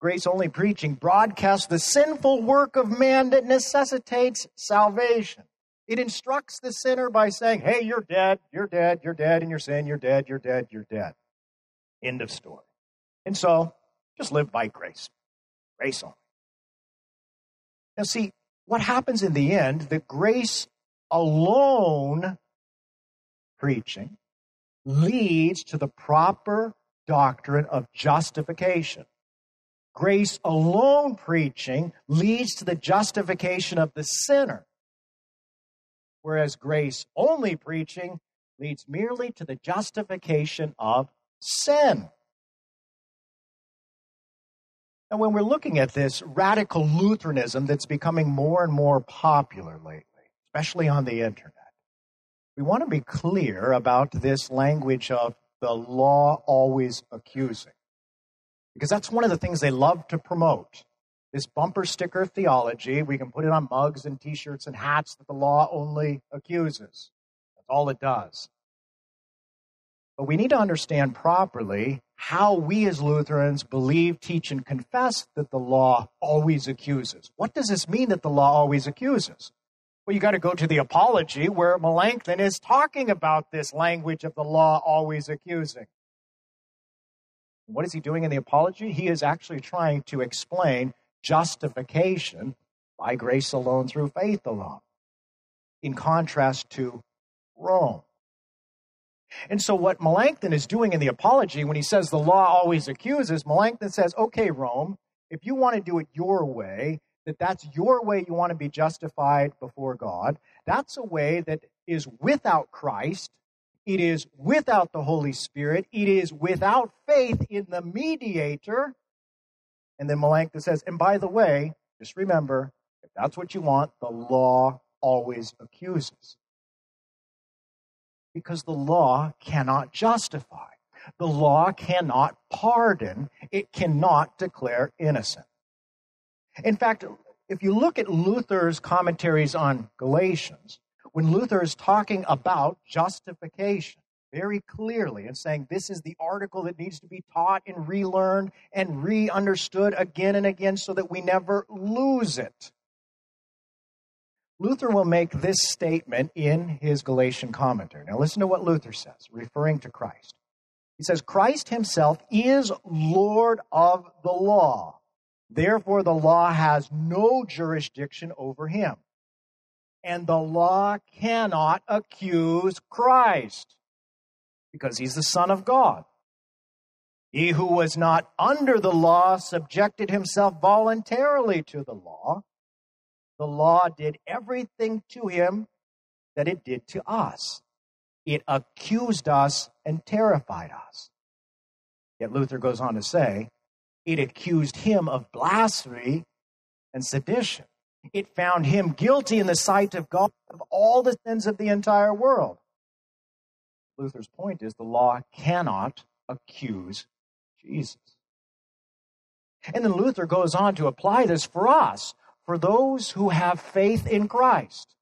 Grace only preaching broadcasts the sinful work of man that necessitates salvation. It instructs the sinner by saying, hey, you're dead, you're dead, you're dead in your sin, you're dead, you're dead, you're dead. End of story. And so, just live by grace. Grace only. Now see, what happens in the end, the grace alone preaching leads to the proper doctrine of justification. Grace alone preaching leads to the justification of the sinner, whereas grace only preaching leads merely to the justification of sin. Now, when we're looking at this radical Lutheranism that's becoming more and more popular lately, especially on the internet, we want to be clear about this language of the law always accusing, because that's one of the things they love to promote. This bumper sticker theology, we can put it on mugs and T-shirts and hats that the law only accuses. That's all it does. But we need to understand properly how we as Lutherans believe, teach, and confess that the law always accuses. What does this mean that the law always accuses? Well, you got to go to the Apology where Melanchthon is talking about this language of the law always accusing. What is he doing in the Apology? He is actually trying to explain justification by grace alone through faith alone, in contrast to Rome. And so what Melanchthon is doing in the Apology, when he says the law always accuses, Melanchthon says, okay, Rome, if you want to do it your way, that that's your way you want to be justified before God, that's a way that is without Christ, it is without the Holy Spirit, it is without faith in the mediator. And then Melanchthon says, and by the way, just remember, if that's what you want, the law always accuses. Because the law cannot justify. The law cannot pardon. It cannot declare innocent. In fact, if you look at Luther's commentaries on Galatians, when Luther is talking about justification very clearly and saying this is the article that needs to be taught and relearned and re-understood again and again so that we never lose it, Luther will make this statement in his Galatian commentary. Now listen to what Luther says, referring to Christ. He says, Christ himself is Lord of the law. Therefore, the law has no jurisdiction over him. And the law cannot accuse Christ, because he's the Son of God. He who was not under the law subjected himself voluntarily to the law. The law did everything to him that it did to us. It accused us and terrified us. Yet Luther goes on to say, it accused him of blasphemy and sedition. It found him guilty in the sight of God of all the sins of the entire world. Luther's point is the law cannot accuse Jesus. And then Luther goes on to apply this for us. For those who have faith in Christ.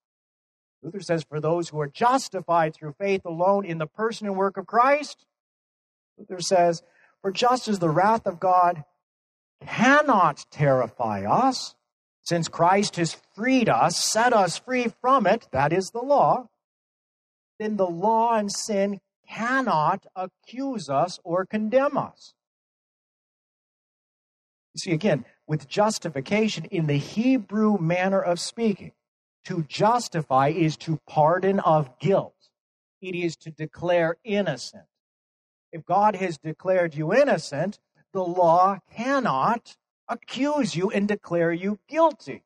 Luther says, for those who are justified through faith alone in the person and work of Christ. Luther says, for just as the wrath of God cannot terrify us, since Christ has freed us, set us free from it, that is the law, then the law and sin cannot accuse us or condemn us. You see, again, with justification in the Hebrew manner of speaking, to justify is to pardon of guilt. It is to declare innocent. If God has declared you innocent, the law cannot accuse you and declare you guilty.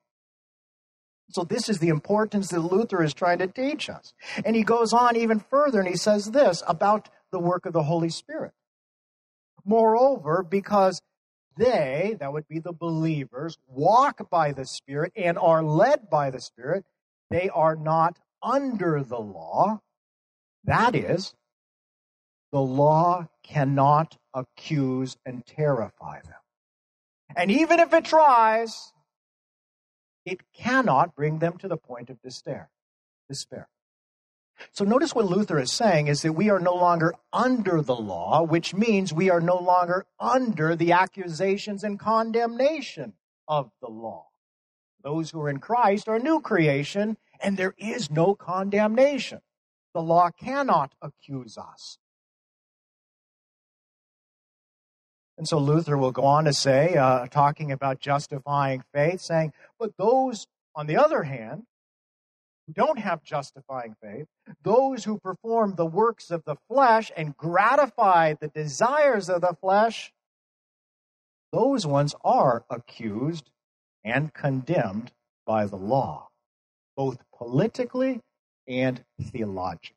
So this is the importance that Luther is trying to teach us. And he goes on even further and he says this about the work of the Holy Spirit. Moreover, because they, that would be the believers, walk by the Spirit and are led by the Spirit, they are not under the law. That is, the law cannot accuse and terrify them. And even if it tries, it cannot bring them to the point of despair. Despair. So notice what Luther is saying is that we are no longer under the law, which means we are no longer under the accusations and condemnation of the law. Those who are in Christ are a new creation, and there is no condemnation. The law cannot accuse us. And so Luther will go on to say, uh, talking about justifying faith, saying, but those, on the other hand, who don't have justifying faith, those who perform the works of the flesh and gratify the desires of the flesh, those ones are accused and condemned by the law, both politically and theologically.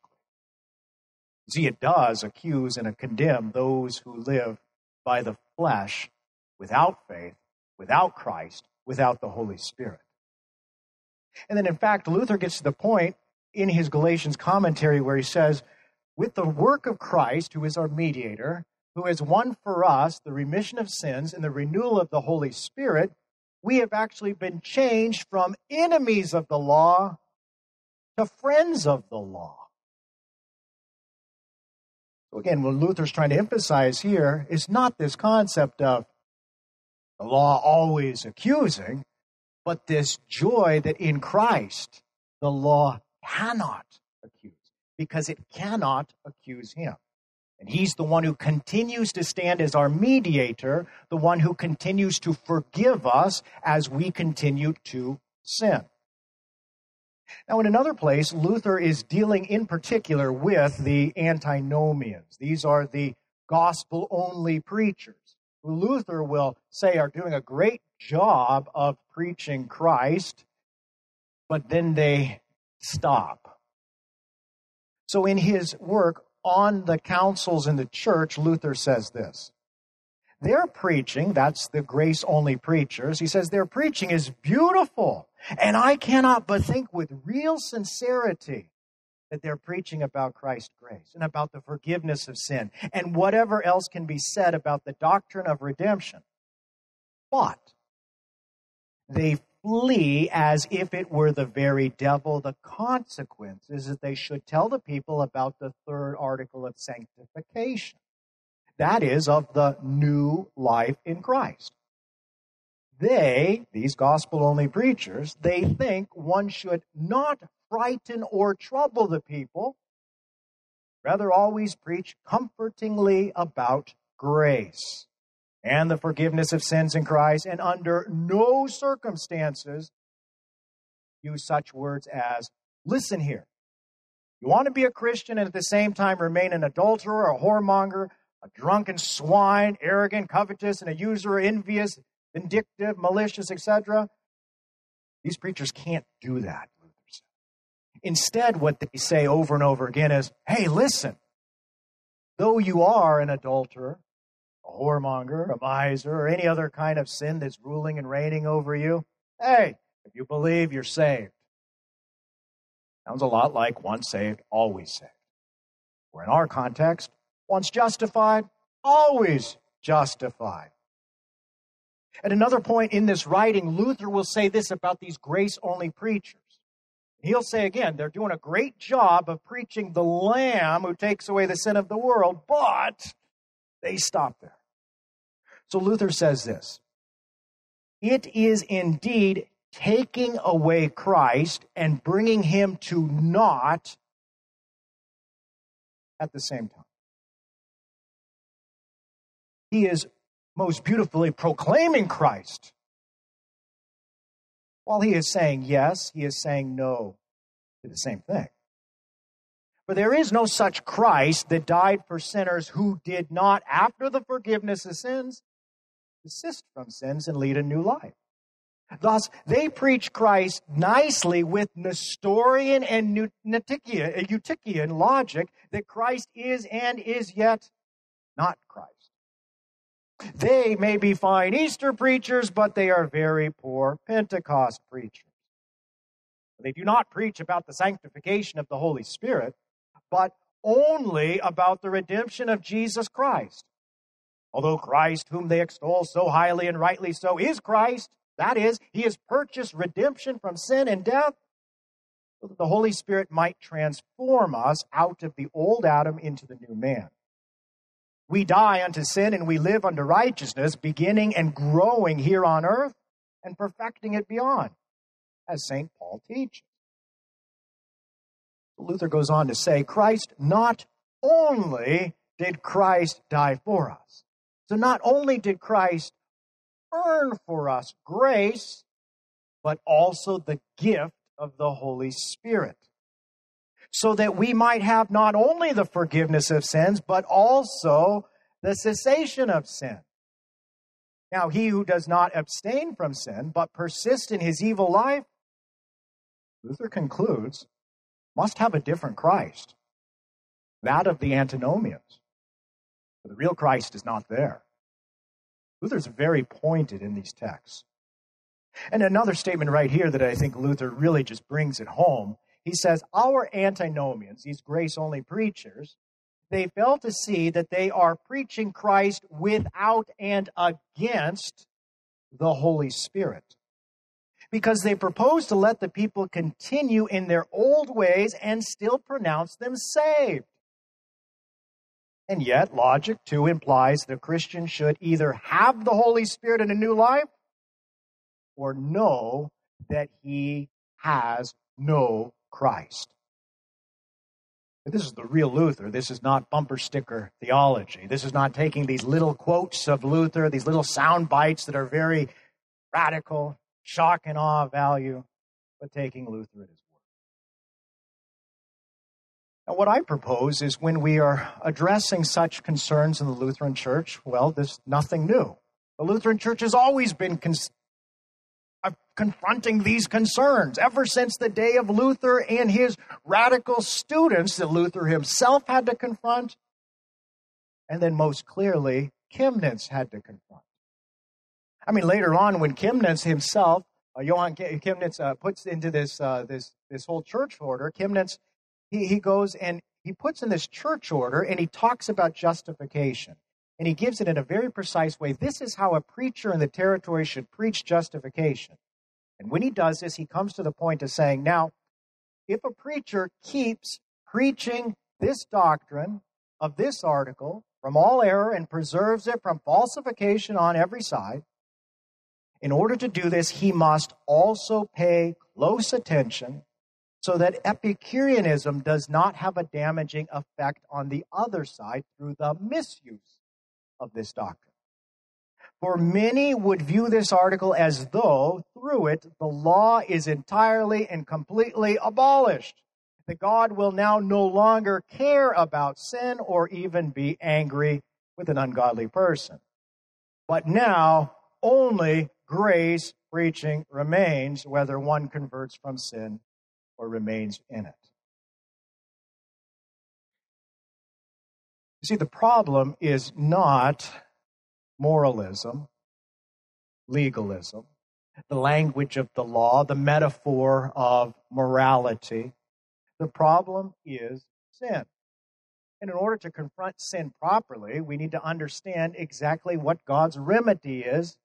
See, it does accuse and condemn those who live by the flesh, without faith, without Christ, without the Holy Spirit. And then, in fact, Luther gets to the point in his Galatians commentary where he says, with the work of Christ, who is our mediator, who has won for us the remission of sins and the renewal of the Holy Spirit, we have actually been changed from enemies of the law to friends of the law. So again, what Luther's trying to emphasize here is not this concept of the law always accusing, but this joy that in Christ the law cannot accuse, because it cannot accuse him. And he's the one who continues to stand as our mediator, the one who continues to forgive us as we continue to sin. Now, in another place, Luther is dealing in particular with the antinomians. These are the gospel-only preachers, who Luther will say are doing a great job of preaching Christ, but then they stop. So in his work on the councils in the church, Luther says this. Their preaching, that's the grace-only preachers, he says their preaching is beautiful, and I cannot but think with real sincerity that they're preaching about Christ's grace and about the forgiveness of sin and whatever else can be said about the doctrine of redemption. But they flee as if it were the very devil. The consequence is that they should tell the people about the third article of sanctification. That is, of the new life in Christ. They, these gospel-only preachers, they think one should not frighten or trouble the people, rather always preach comfortingly about grace and the forgiveness of sins in Christ, and under no circumstances use such words as, listen here, you want to be a Christian and at the same time remain an adulterer, a whoremonger, a drunken swine, arrogant, covetous, and a usurer, envious, vindictive, malicious, et cetera. These preachers can't do that, Luther said. Instead, what they say over and over again is, hey, listen, though you are an adulterer, a whoremonger, a miser, or any other kind of sin that's ruling and reigning over you, hey, if you believe, you're saved. Sounds a lot like once saved, always saved. Or in our context, once justified, always justified. At another point in this writing, Luther will say this about these grace-only preachers. He'll say again, they're doing a great job of preaching the Lamb who takes away the sin of the world, but they stop there. So Luther says this, it is indeed taking away Christ and bringing him to naught at the same time. He is most beautifully proclaiming Christ. While he is saying yes, he is saying no to the same thing. For there is no such Christ that died for sinners who did not, after the forgiveness of sins, desist from sins and lead a new life. Thus, they preach Christ nicely with Nestorian and Eutychian logic that Christ is and is yet not Christ. They may be fine Easter preachers, but they are very poor Pentecost preachers. They do not preach about the sanctification of the Holy Spirit, but only about the redemption of Jesus Christ. Although Christ, whom they extol so highly and rightly so, is Christ, that is, he has purchased redemption from sin and death, so that the Holy Spirit might transform us out of the old Adam into the new man. We die unto sin and we live unto righteousness, beginning and growing here on earth and perfecting it beyond, as Saint Paul teaches. Luther goes on to say, Christ, not only did Christ die for us, So not only did Christ earn for us grace, but also the gift of the Holy Spirit, so that we might have not only the forgiveness of sins, but also the cessation of sin. Now, he who does not abstain from sin, but persist in his evil life, Luther concludes, must have a different Christ, that of the antinomians. For the real Christ is not there. Luther's very pointed in these texts. And another statement right here that I think Luther really just brings it home, he says, our antinomians, these grace-only preachers, they fail to see that they are preaching Christ without and against the Holy Spirit, because they propose to let the people continue in their old ways and still pronounce them saved. And yet, logic, too, implies that Christians should either have the Holy Spirit in a new life or know that he has no Christ. But this is the real Luther. This is not bumper sticker theology. This is not taking these little quotes of Luther, these little sound bites that are very radical, shock and awe value, but taking Luther at his word. Now, what I propose is when we are addressing such concerns in the Lutheran Church, well, there's nothing new. The Lutheran Church has always been con- uh, confronting these concerns ever since the day of Luther and his radical students that Luther himself had to confront, and then most clearly, Chemnitz had to confront. I mean, later on, when Chemnitz himself, uh, Johann Chemnitz, uh, puts into this uh, this this whole church order, Chemnitz, he he goes and he puts in this church order, and he talks about justification, and he gives it in a very precise way. This is how a preacher in the territory should preach justification. And when he does this, he comes to the point of saying, now, if a preacher keeps preaching this doctrine of this article from all error and preserves it from falsification on every side, in order to do this, he must also pay close attention so that Epicureanism does not have a damaging effect on the other side through the misuse of this doctrine. For many would view this article as though, through it, the law is entirely and completely abolished, that God will now no longer care about sin or even be angry with an ungodly person. But now, only grace preaching remains, whether one converts from sin or remains in it. You see, the problem is not moralism, legalism, the language of the law, the metaphor of morality. The problem is sin. And in order to confront sin properly, we need to understand exactly what God's remedy is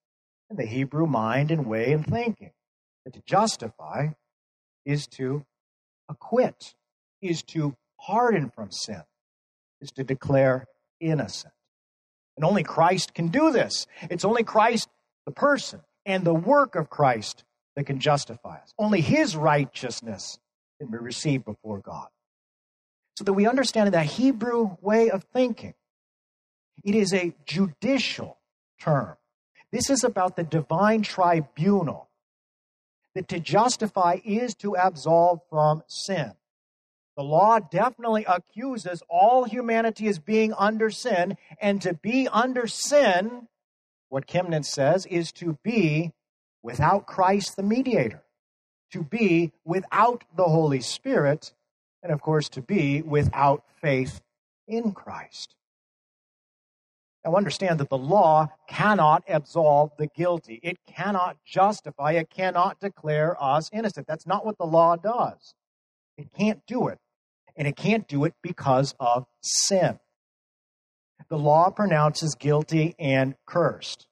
in the Hebrew mind and way and thinking. And to justify is to acquit, is to pardon from sin, is to declare innocent. And only Christ can do this. It's only Christ, the person, and the work of Christ that can justify us. Only his righteousness can be received before God. So that we understand that Hebrew way of thinking, it is a judicial term. This is about the divine tribunal, that to justify is to absolve from sin. The law definitely accuses all humanity as being under sin, and to be under sin, what Chemnitz says, is to be without Christ the mediator, to be without the Holy Spirit, and of course to be without faith in Christ. Now, understand that the law cannot absolve the guilty. It cannot justify. It cannot declare us innocent. That's not what the law does. It can't do it. And it can't do it because of sin. The law pronounces guilty and cursed.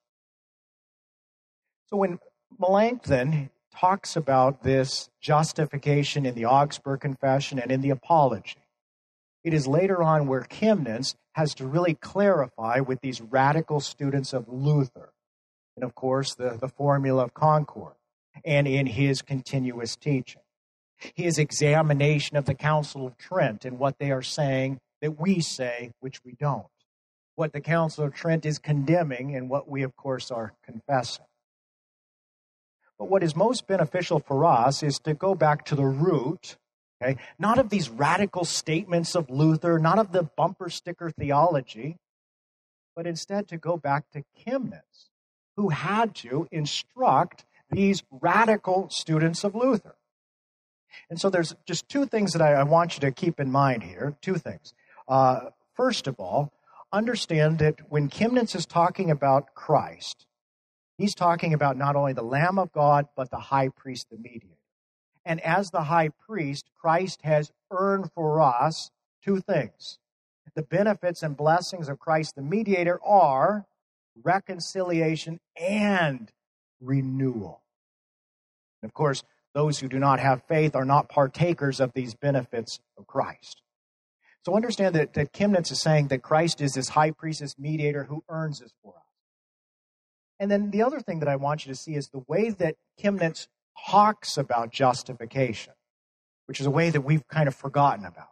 So when Melanchthon talks about this justification in the Augsburg Confession and in the Apology, it is later on where Chemnitz has to really clarify with these radical students of Luther, and of course, the, the Formula of Concord, and in his continuous teaching, his examination of the Council of Trent and what they are saying that we say, which we don't, what the Council of Trent is condemning and what we, of course, are confessing. But what is most beneficial for us is to go back to the root, okay, not of these radical statements of Luther, not of the bumper sticker theology, but instead to go back to Chemnitz, who had to instruct these radical students of Luther. And so there's just two things that I, I want you to keep in mind here, two things. Uh, first of all, understand that when Chemnitz is talking about Christ, he's talking about not only the Lamb of God, but the high priest, the mediator. And as the high priest, Christ has earned for us two things. The benefits and blessings of Christ, the mediator, are reconciliation and renewal. And of course, those who do not have faith are not partakers of these benefits of Christ. So understand that, that Chemnitz is saying that Christ is this high priest, this mediator who earns this for us. And then the other thing that I want you to see is the way that Chemnitz talks about justification, which is a way that we've kind of forgotten about.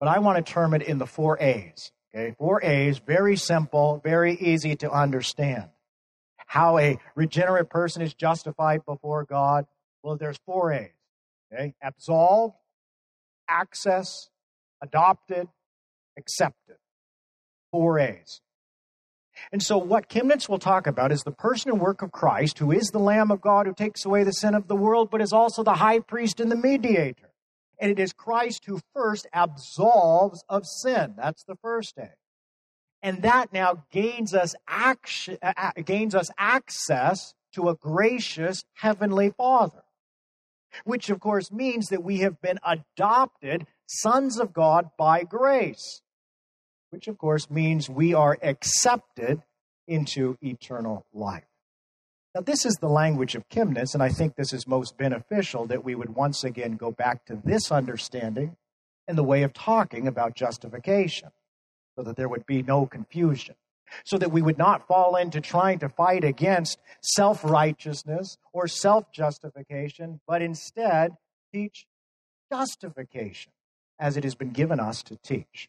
But I want to term it in the four A's. Okay, four A's, very simple, very easy to understand. How a regenerate person is justified before God. Well, there's four A's, okay? Absolved, access, adopted, accepted. Four A's. And so what Chemnitz will talk about is the person and work of Christ, who is the Lamb of God, who takes away the sin of the world, but is also the high priest and the mediator. And it is Christ who first absolves of sin. That's the first A. And that now gains us, action, uh, gains us access to a gracious heavenly Father, which, of course, means that we have been adopted sons of God by grace, which, of course, means we are accepted into eternal life. Now, this is the language of Chemnitz, and I think this is most beneficial that we would once again go back to this understanding and the way of talking about justification, so that there would be no confusion, so that we would not fall into trying to fight against self-righteousness or self-justification, but instead teach justification as it has been given us to teach.